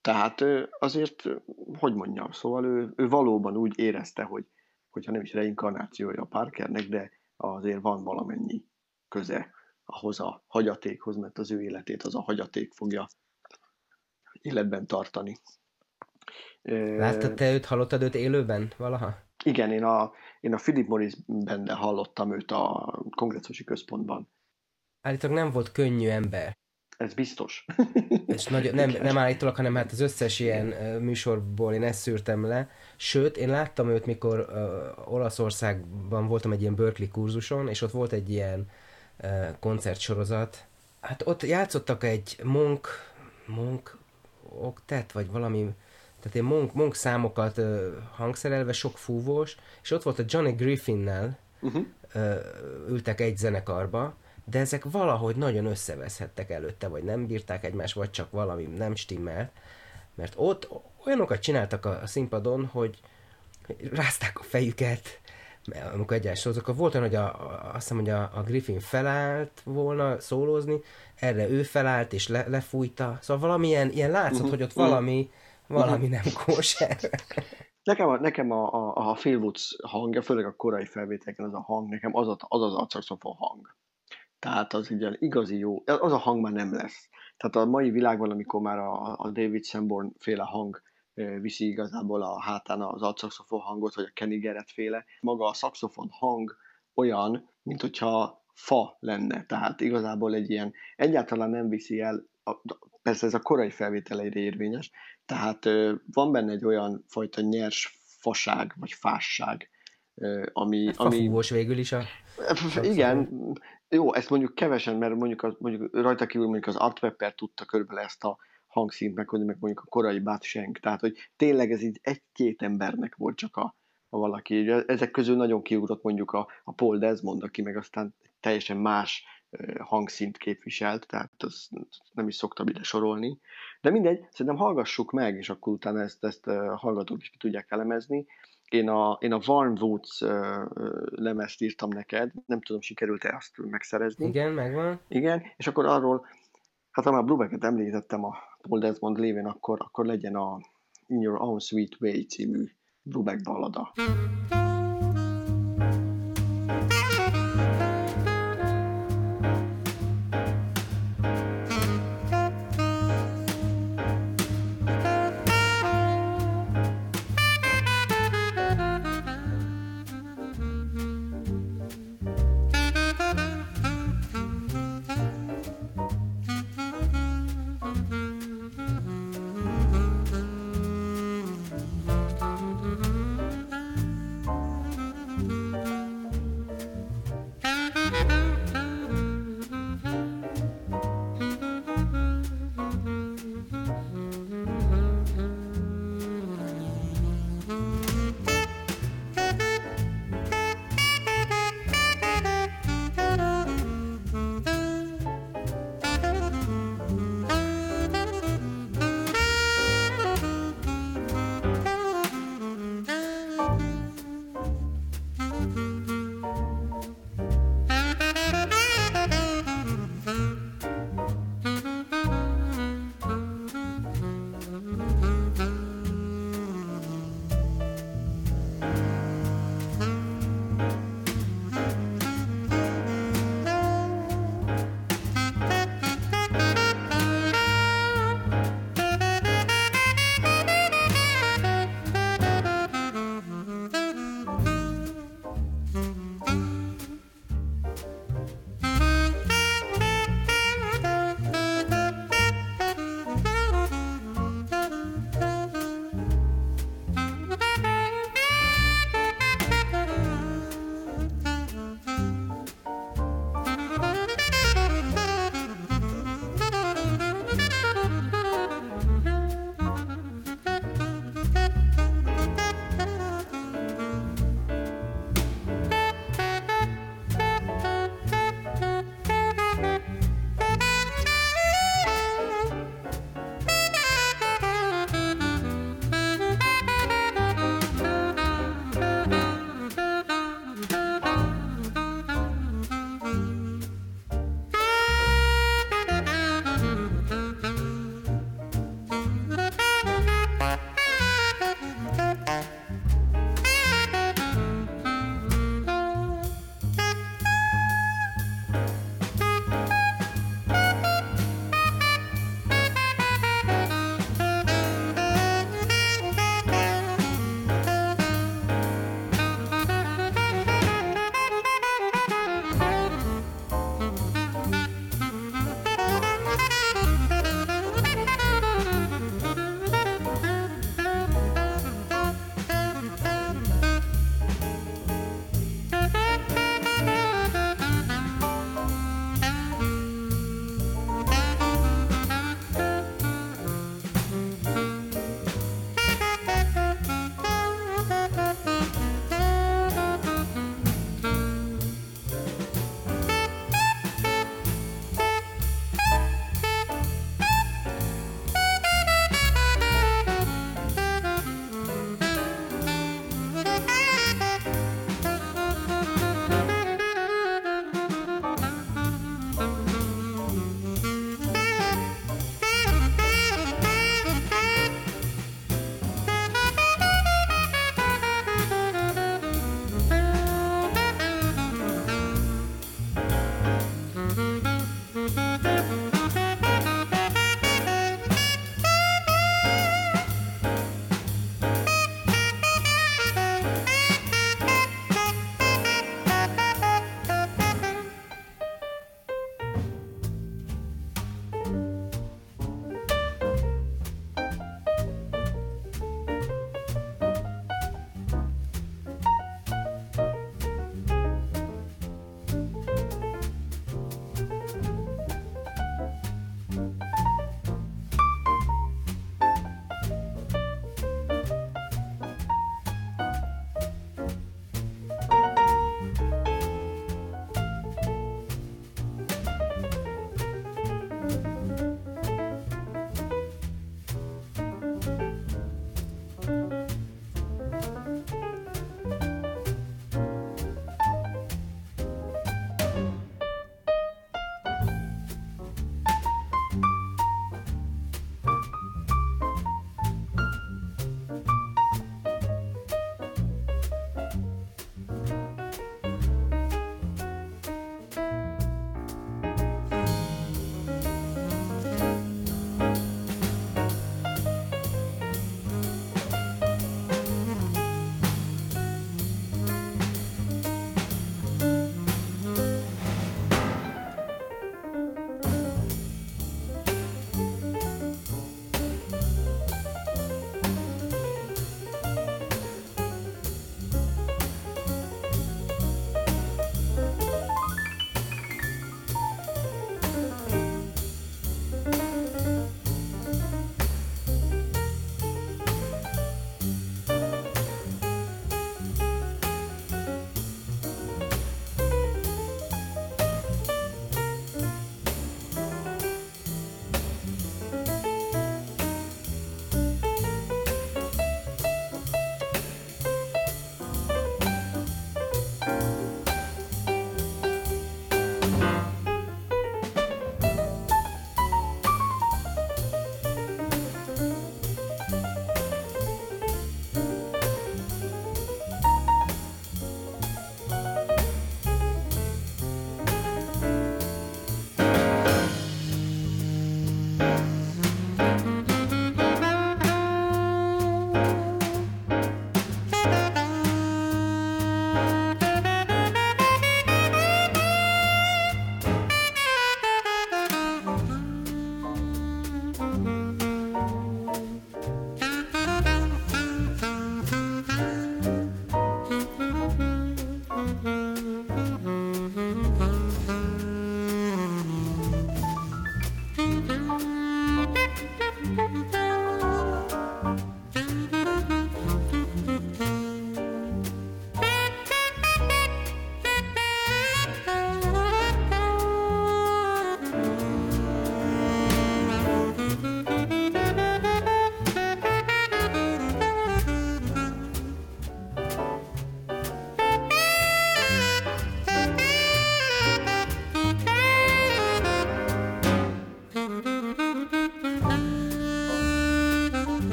Tehát azért, hogy mondjam, szóval ő, ő valóban úgy érezte, hogy hogyha nem is reinkarnációja a Parkernek, de azért van valamennyi köze ahhoz a hagyatékhoz, mert az ő életét az a hagyaték fogja életben tartani. Láttad te őt, hallottad őt élőben valaha? Igen, én a, én a Philip Morris Band-en hallottam őt a kongresszusi központban. Állítólag nem volt könnyű ember. Ez biztos. És nagy, nem, nem állítólag, hanem hát az összes ilyen uh, műsorból én ezt szűrtem le. Sőt, én láttam őt, mikor uh, Olaszországban voltam egy ilyen Berkeley kurzuson, és ott volt egy ilyen uh, koncertsorozat. Hát ott játszottak egy monk, monk oktet, vagy valami... Tehát én monk, monk számokat uh, hangszerelve, sok fúvós, és ott volt a Johnny Griffinnel, uh-huh. uh, ültek egy zenekarba, de ezek valahogy nagyon összeveszhettek előtte, vagy nem bírták egymást, vagy csak valami nem stimmelt, mert ott olyanokat csináltak a színpadon, hogy rázták a fejüket, amikor egyáltalán volt olyan, hogy a, a, azt hiszem, hogy a, a Griffin felállt volna szólózni, erre ő felállt és le, lefújta, szóval valamilyen ilyen látszott, uh-huh. hogy ott valami, valami uh-huh. nem kóser. Nekem, a, nekem a, a, a Phil Woods hangja, főleg a korai felvételeken az a hang, nekem az a, az, az a szaxofon hang. Tehát az ugye igazi jó, az a hang már nem lesz. Tehát a mai világban, amikor már a, a David Sanborn féle hang viszi igazából a hátán az altszaxofon hangot, vagy a Kenny Garrett féle, maga a szaxofon hang olyan, mint hogyha fa lenne. Tehát igazából egy ilyen, egyáltalán nem viszi el, persze ez a korai felvételeire érvényes, tehát van benne egy olyan fajta nyers faság, vagy fásság, ami... Hát fafúvós ami... végül is a... Igen, jó, ezt mondjuk kevesen, mert mondjuk, az, mondjuk rajta kívül mondjuk az Art Pepper tudta körülbelül ezt a hangszínt meghozni, meg mondjuk a korai Bud Shank, tehát hogy tényleg ez így egy-két embernek volt csak a, a valaki. Ezek közül nagyon kiugrott mondjuk a, a Paul Desmond, aki meg aztán teljesen más hangszínt képviselt, tehát azt nem is szoktam ide sorolni. De mindegy, szerintem hallgassuk meg, és akkor utána ezt, ezt hallgatók is ki tudják elemezni. Én a, én a Warm Woods lemezt írtam neked, nem tudom, sikerült-e azt megszerezni. Igen, megvan. Igen, és akkor arról, hát ha már Brubecket említettem a Paul Desmond lévén, akkor, akkor legyen a In Your Own Sweet Way című Brubeck ballada.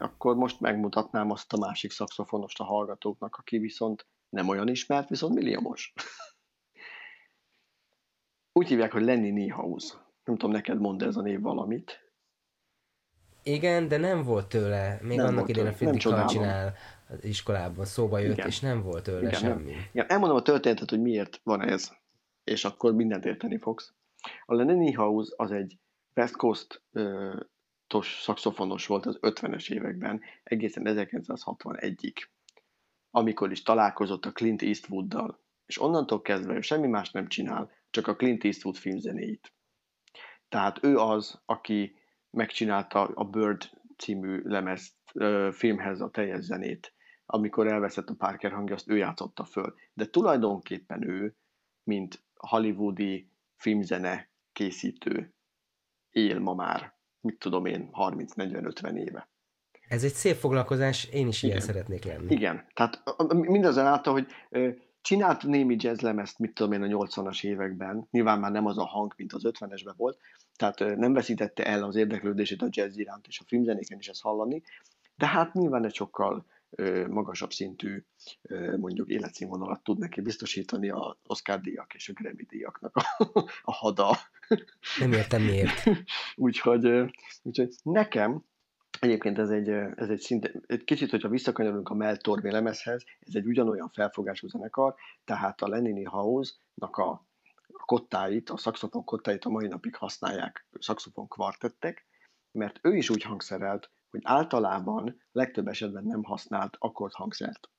akkor most megmutatnám azt a másik szaxofonost a hallgatóknak, aki viszont nem olyan ismert, viszont milliómos. Úgy hívják, hogy Lennie Niehaus. Nem tudom, neked mond ez a név valamit. Igen, de nem volt tőle. Még nem annak idején a Friedrich csinál iskolában, szóba jött, igen. És nem volt tőle, igen, semmi. Nem. Igen, elmondom a történetet, hogy miért van ez, és akkor mindent érteni fogsz. A Lennie Niehaus az egy West Coast-os szaxofonos volt az ötvenes években, egészen ezerkilencszázhatvanegyig, amikor is találkozott a Clint Eastwooddal, és onnantól kezdve ő semmi más nem csinál, csak a Clint Eastwood filmzenéit. Tehát ő az, aki megcsinálta a Bird című lemezt, filmhez a teljes zenét. Amikor elveszett a Parker hangja, azt ő játszotta föl. De tulajdonképpen ő, mint hollywoodi filmzene készítő él ma már, mit tudom én, harminc-negyven-ötven éve. Ez egy szép foglalkozás, én is ilyen, igen, szeretnék lenni. Igen, tehát mindazonáltal, hogy csinált némi jazzlemezt, mit tudom én, a nyolcvanas években, nyilván már nem az a hang, mint az ötvenesben volt, tehát nem veszítette el az érdeklődését a jazz iránt, és a filmzenéken is ezt hallani, de hát nyilván egy sokkal magasabb szintű, mondjuk életszínvonalat tud neki biztosítani az Oscar-díjak és a Grammy-díjaknak a, a hada. Nem értem miért. úgyhogy, úgyhogy nekem egyébként ez egy, ez egy szinte, egy kicsit, hogyha visszakanyarulunk a Mel Tormé lemezhez, ez egy ugyanolyan felfogású zenekar, tehát a Lennie Niehausnak a kottáit, a szaxofon kottáit a mai napig használják szaxofon kvartettek, mert ő is úgy hangszerelt, hogy általában legtöbb esetben nem használt akkordhangszert.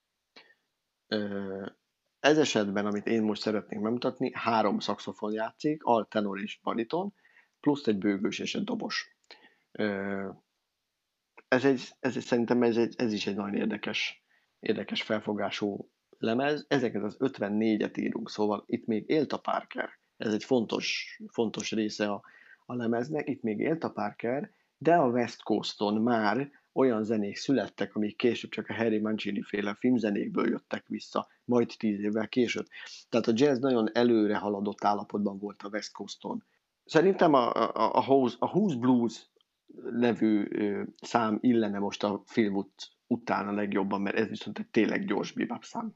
Ez esetben, amit én most szeretnék bemutatni, három szaxofon játszik, alt, tenor és bariton, plusz egy bőgős és egy dobos. Ez, egy, ez egy, szerintem ez, egy, ez is egy nagyon érdekes, érdekes felfogású lemez. Ezeket az ötvennégyet írunk, szóval itt még élt a Parker. Ez egy fontos, fontos része a, a lemeznek. Itt még élt a Parker, de a West Coaston már olyan zenék születtek, amik később csak a Harry Mancini-féle filmzenékből jöttek vissza, majd tíz évvel később. Tehát a jazz nagyon előre haladott állapotban volt a West Coaston. Szerintem a, a, a, House, a House Blues nevű ö, szám illene most a Phil Woods után a legjobban, mert ez viszont egy tényleg gyors bebop szám.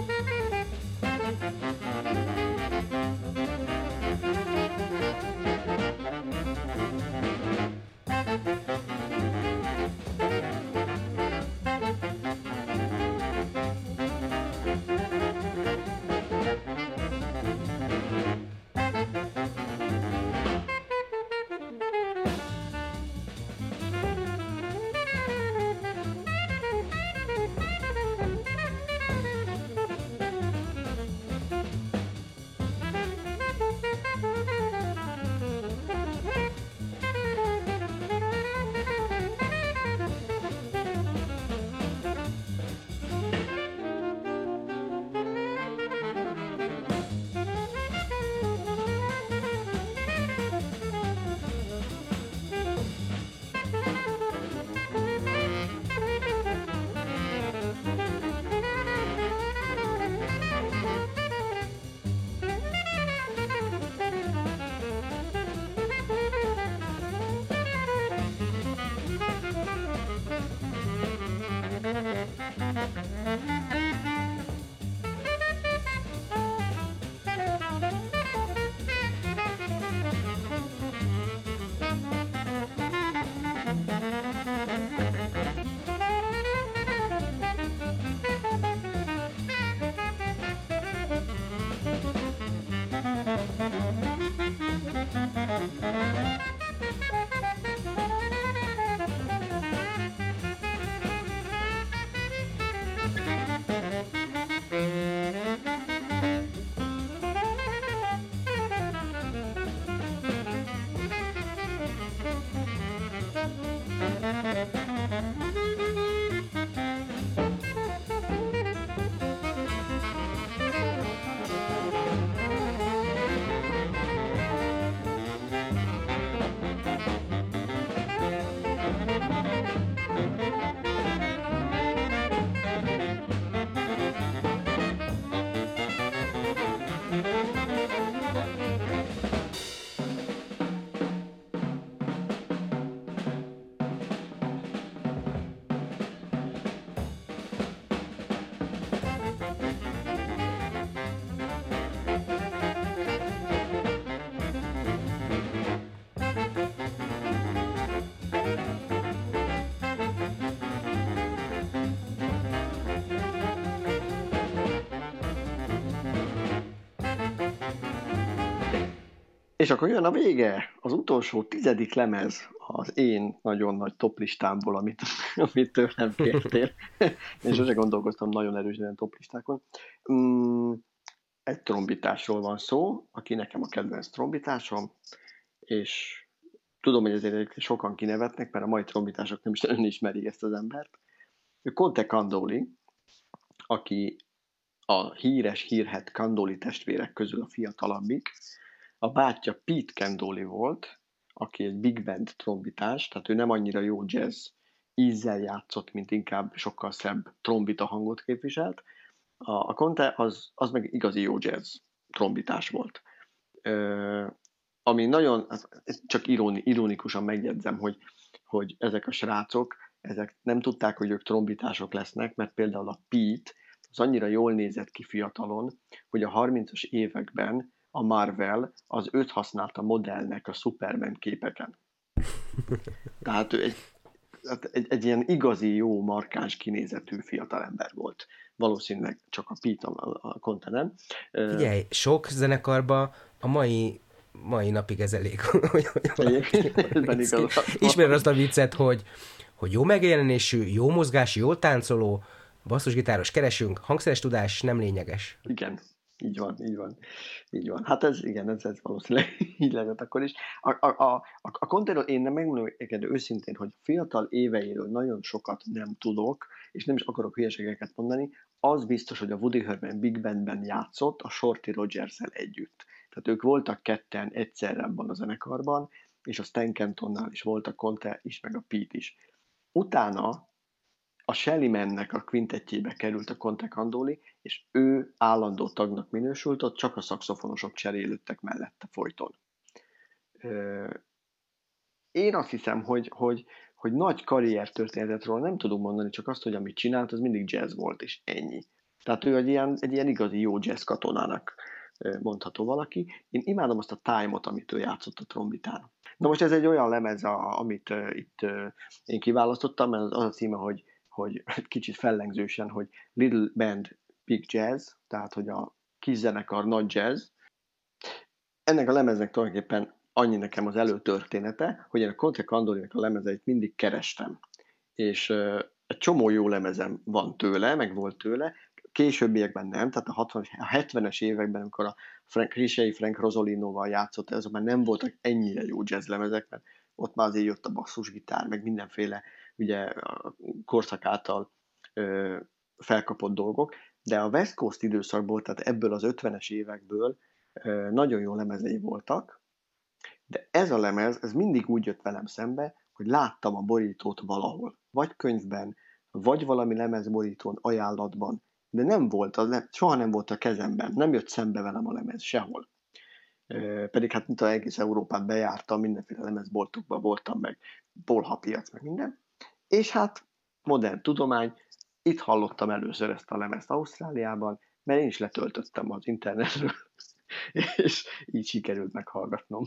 Thank you. És akkor jön a vége, az utolsó tizedik lemez az én nagyon nagy toplistámból, amit, amit tőlem kértél. Én sose gondolkoztam nagyon erősen toplistákon. Mm, egy trombitásról van szó, aki nekem a kedvenc trombitásom, és tudom, hogy ezért sokan kinevetnek, mert a mai trombitások nem is nagyon ismerik ezt az embert. Ő Conte Candoli, aki a híres, hírhet Candoli testvérek közül a fiatalabbik. A bátyja Pete Candoli volt, aki egy big band trombitás, tehát ő nem annyira jó jazz ízzel játszott, mint inkább sokkal szebb trombita hangot képviselt. A, a Conte az, az meg igazi jó jazz trombitás volt. Ö, ami nagyon, csak ironi, ironikusan megjegyzem, hogy, hogy ezek a srácok, ezek nem tudták, hogy ők trombitások lesznek, mert például a Pete az annyira jól nézett ki fiatalon, hogy a harmincas években a Marvel az őt használta modellnek a Superman képeken. Tehát ő egy, egy, egy ilyen igazi, jó, markáns kinézetű fiatalember volt. Valószínűleg csak a Pete a, a kontinent. Figyelj, sok zenekarban a mai, mai napig ez elég. Ismered azt a viccet, hogy, hogy jó megjelenésű, jó mozgás, jó táncoló, basszusgitáros keresünk, hangszeres tudás nem lényeges. Igen. Így van, így van, így van. Hát ez, igen, ez, ez valószínűleg így lehetett akkor is. A, a, a, a Contéről én nem megmondom őszintén, hogy fiatal éveiről nagyon sokat nem tudok, és nem is akarok hülyeségeket mondani, az biztos, hogy a Woody Herman Big Bandben játszott a Shorty Rogers-el együtt. Tehát ők voltak ketten egyszerre abban a zenekarban, és a Stan Kentonnál is volt a Conte is, meg a Pete is. Utána a Shelley Manne-nek a kvintettjébe került a Conte Candoli, és ő állandó tagnak minősült, ott csak a szaxofonosok cserélődtek mellette folyton. Én azt hiszem, hogy, hogy, hogy nagy karriertörténetről nem tudunk mondani, csak azt, hogy amit csinált, az mindig jazz volt, és ennyi. Tehát ő egy ilyen, egy ilyen igazi jó jazz katonának mondható valaki. Én imádom azt a Time-ot, amit ő játszott a trombitán. Na most ez egy olyan lemez, amit itt én kiválasztottam, mert az a címe, hogy hogy kicsit fellengzősen, hogy Little Band Big Jazz, tehát hogy a kis zenekar nagy jazz. Ennek a lemeznek tulajdonképpen annyi nekem az előtörténete, hogy én a Conte Candolinak a lemezeit mindig kerestem. És uh, egy csomó jó lemezem van tőle, meg volt tőle, későbbiekben nem, tehát a, a hetvenes években, amikor a Frank, Richei Frank Rosolinoval játszott, azok már nem voltak ennyire jó jazz lemezek, mert ott már azért jött a basszusgitár, meg mindenféle ugye a korszak által ö, felkapott dolgok, de a West Coast időszakból, tehát ebből az ötvenes évekből ö, nagyon jó lemezei voltak, de ez a lemez, ez mindig úgy jött velem szembe, hogy láttam a borítót valahol, vagy könyvben, vagy valami lemezborítón, ajánlatban, de nem volt, az le- soha nem volt a kezemben, nem jött szembe velem a lemez sehol. Pedig hát mint a egész Európát bejártam, mindenféle lemezboltokban voltam, meg bolha piac, meg minden. És hát modern tudomány, itt hallottam először ezt a lemezt Ausztráliában, mert én is letöltöttem az internetről, és így sikerült meghallgatnom.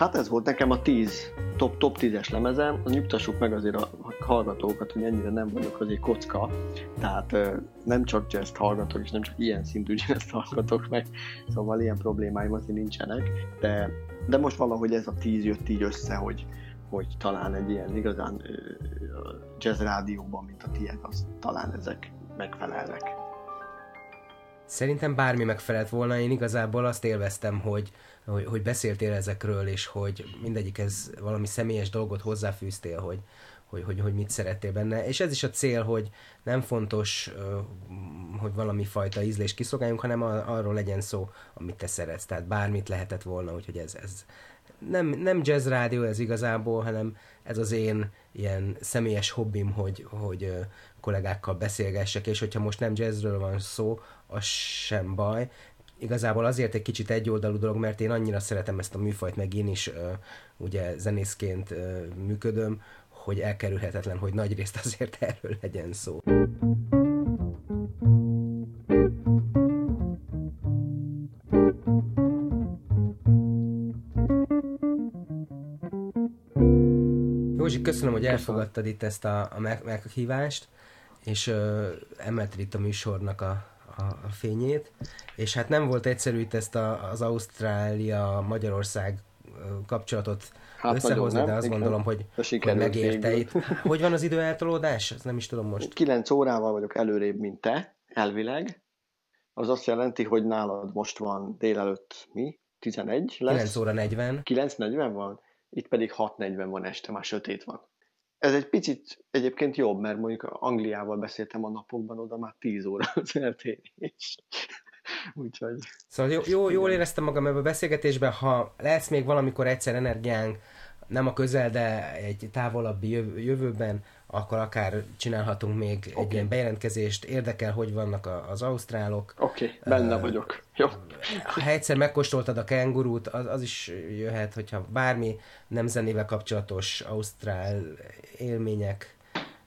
Hát ez volt nekem a tíz, top, top tízes lemezem. Nyugtassuk meg azért a hallgatókat, hogy ennyire nem vagyok azért kocka. Tehát nem csak jazz hallgatok, és nem csak ilyen szintű jazz hallgatok meg. Szóval ilyen problémáim azért nincsenek. De, de most valahogy ez a tíz jött így össze, hogy, hogy talán egy ilyen igazán jazz rádióban, mint a tiéd, az talán ezek megfelelnek. Szerintem bármi megfelelt volna, én igazából azt élveztem, hogy, hogy, hogy beszéltél ezekről, és hogy mindegyikhez valami személyes dolgot hozzáfűztél, hogy, hogy, hogy, hogy mit szerettél benne. És ez is a cél, hogy nem fontos, hogy valami fajta ízlést kiszogáljunk, hanem arról legyen szó, amit te szeretsz. Tehát bármit lehetett volna, úgyhogy ez, ez nem, nem jazz rádió ez igazából, hanem ez az én ilyen személyes hobbim, hogy, hogy kollégákkal beszélgessek, és hogyha most nem jazzről van szó, az sem baj. Igazából azért egy kicsit egyoldalú dolog, mert én annyira szeretem ezt a műfajt, meg én is ö, ugye zenészként ö, működöm, hogy elkerülhetetlen, hogy nagyrészt azért erről legyen szó. Józsi, köszönöm, hogy elfogadtad itt ezt a, a meghívást, és ö, emelted itt a műsornak a a fényét, és hát nem volt egyszerű itt ezt a, az Ausztrália-Magyarország kapcsolatot hát összehozni, de azt igen. Gondolom, hogy, hogy megérte itt. Hogy van az időeltolódás? Ezt nem is tudom most. kilenc órával vagyok előrébb, mint te, elvileg. Az azt jelenti, hogy nálad most van délelőtt mi? tizenegy lesz. kilenc óra negyven. kilenc negyven van? Itt pedig hat negyven van este, már sötét van. Ez egy picit egyébként jobb, mert mondjuk Angliával beszéltem a napokban, oda már tíz óra az eltérés. Úgyhogy... Szóval jó, jó, jól éreztem magam ebben a beszélgetésben, ha lesz még valamikor egyszer energiánk, nem a közel, de egy távolabbi jövőben, akkor akár csinálhatunk még okay. egy ilyen bejelentkezést. Érdekel, hogy vannak a, az ausztrálok. Oké, okay, benne uh, vagyok. Jó. Ha egyszer megkóstoltad a kengurút, az, az is jöhet, hogyha bármi nem zenével kapcsolatos ausztrál élmények,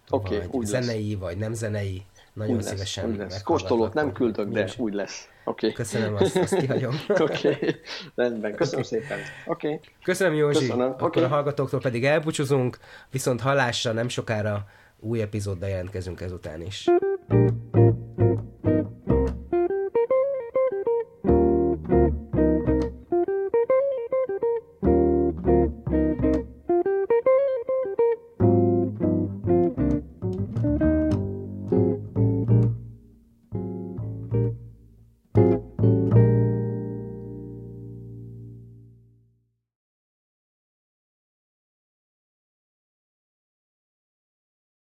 okay, vagy zenei, lesz. Vagy nem zenei, nagyon úgy szívesen meghallgatlak. Kóstolót nem küldök, de nincs. Úgy lesz. Okay. Köszönöm, azt, azt kihagyom. Oké, okay. Rendben, köszönöm okay. szépen. Okay. Köszönöm, Józsi, köszönöm. Akkor okay. a hallgatóktól pedig elbúcsúzunk, viszont hallásra nem sokára új epizóddal jelentkezünk ezután is.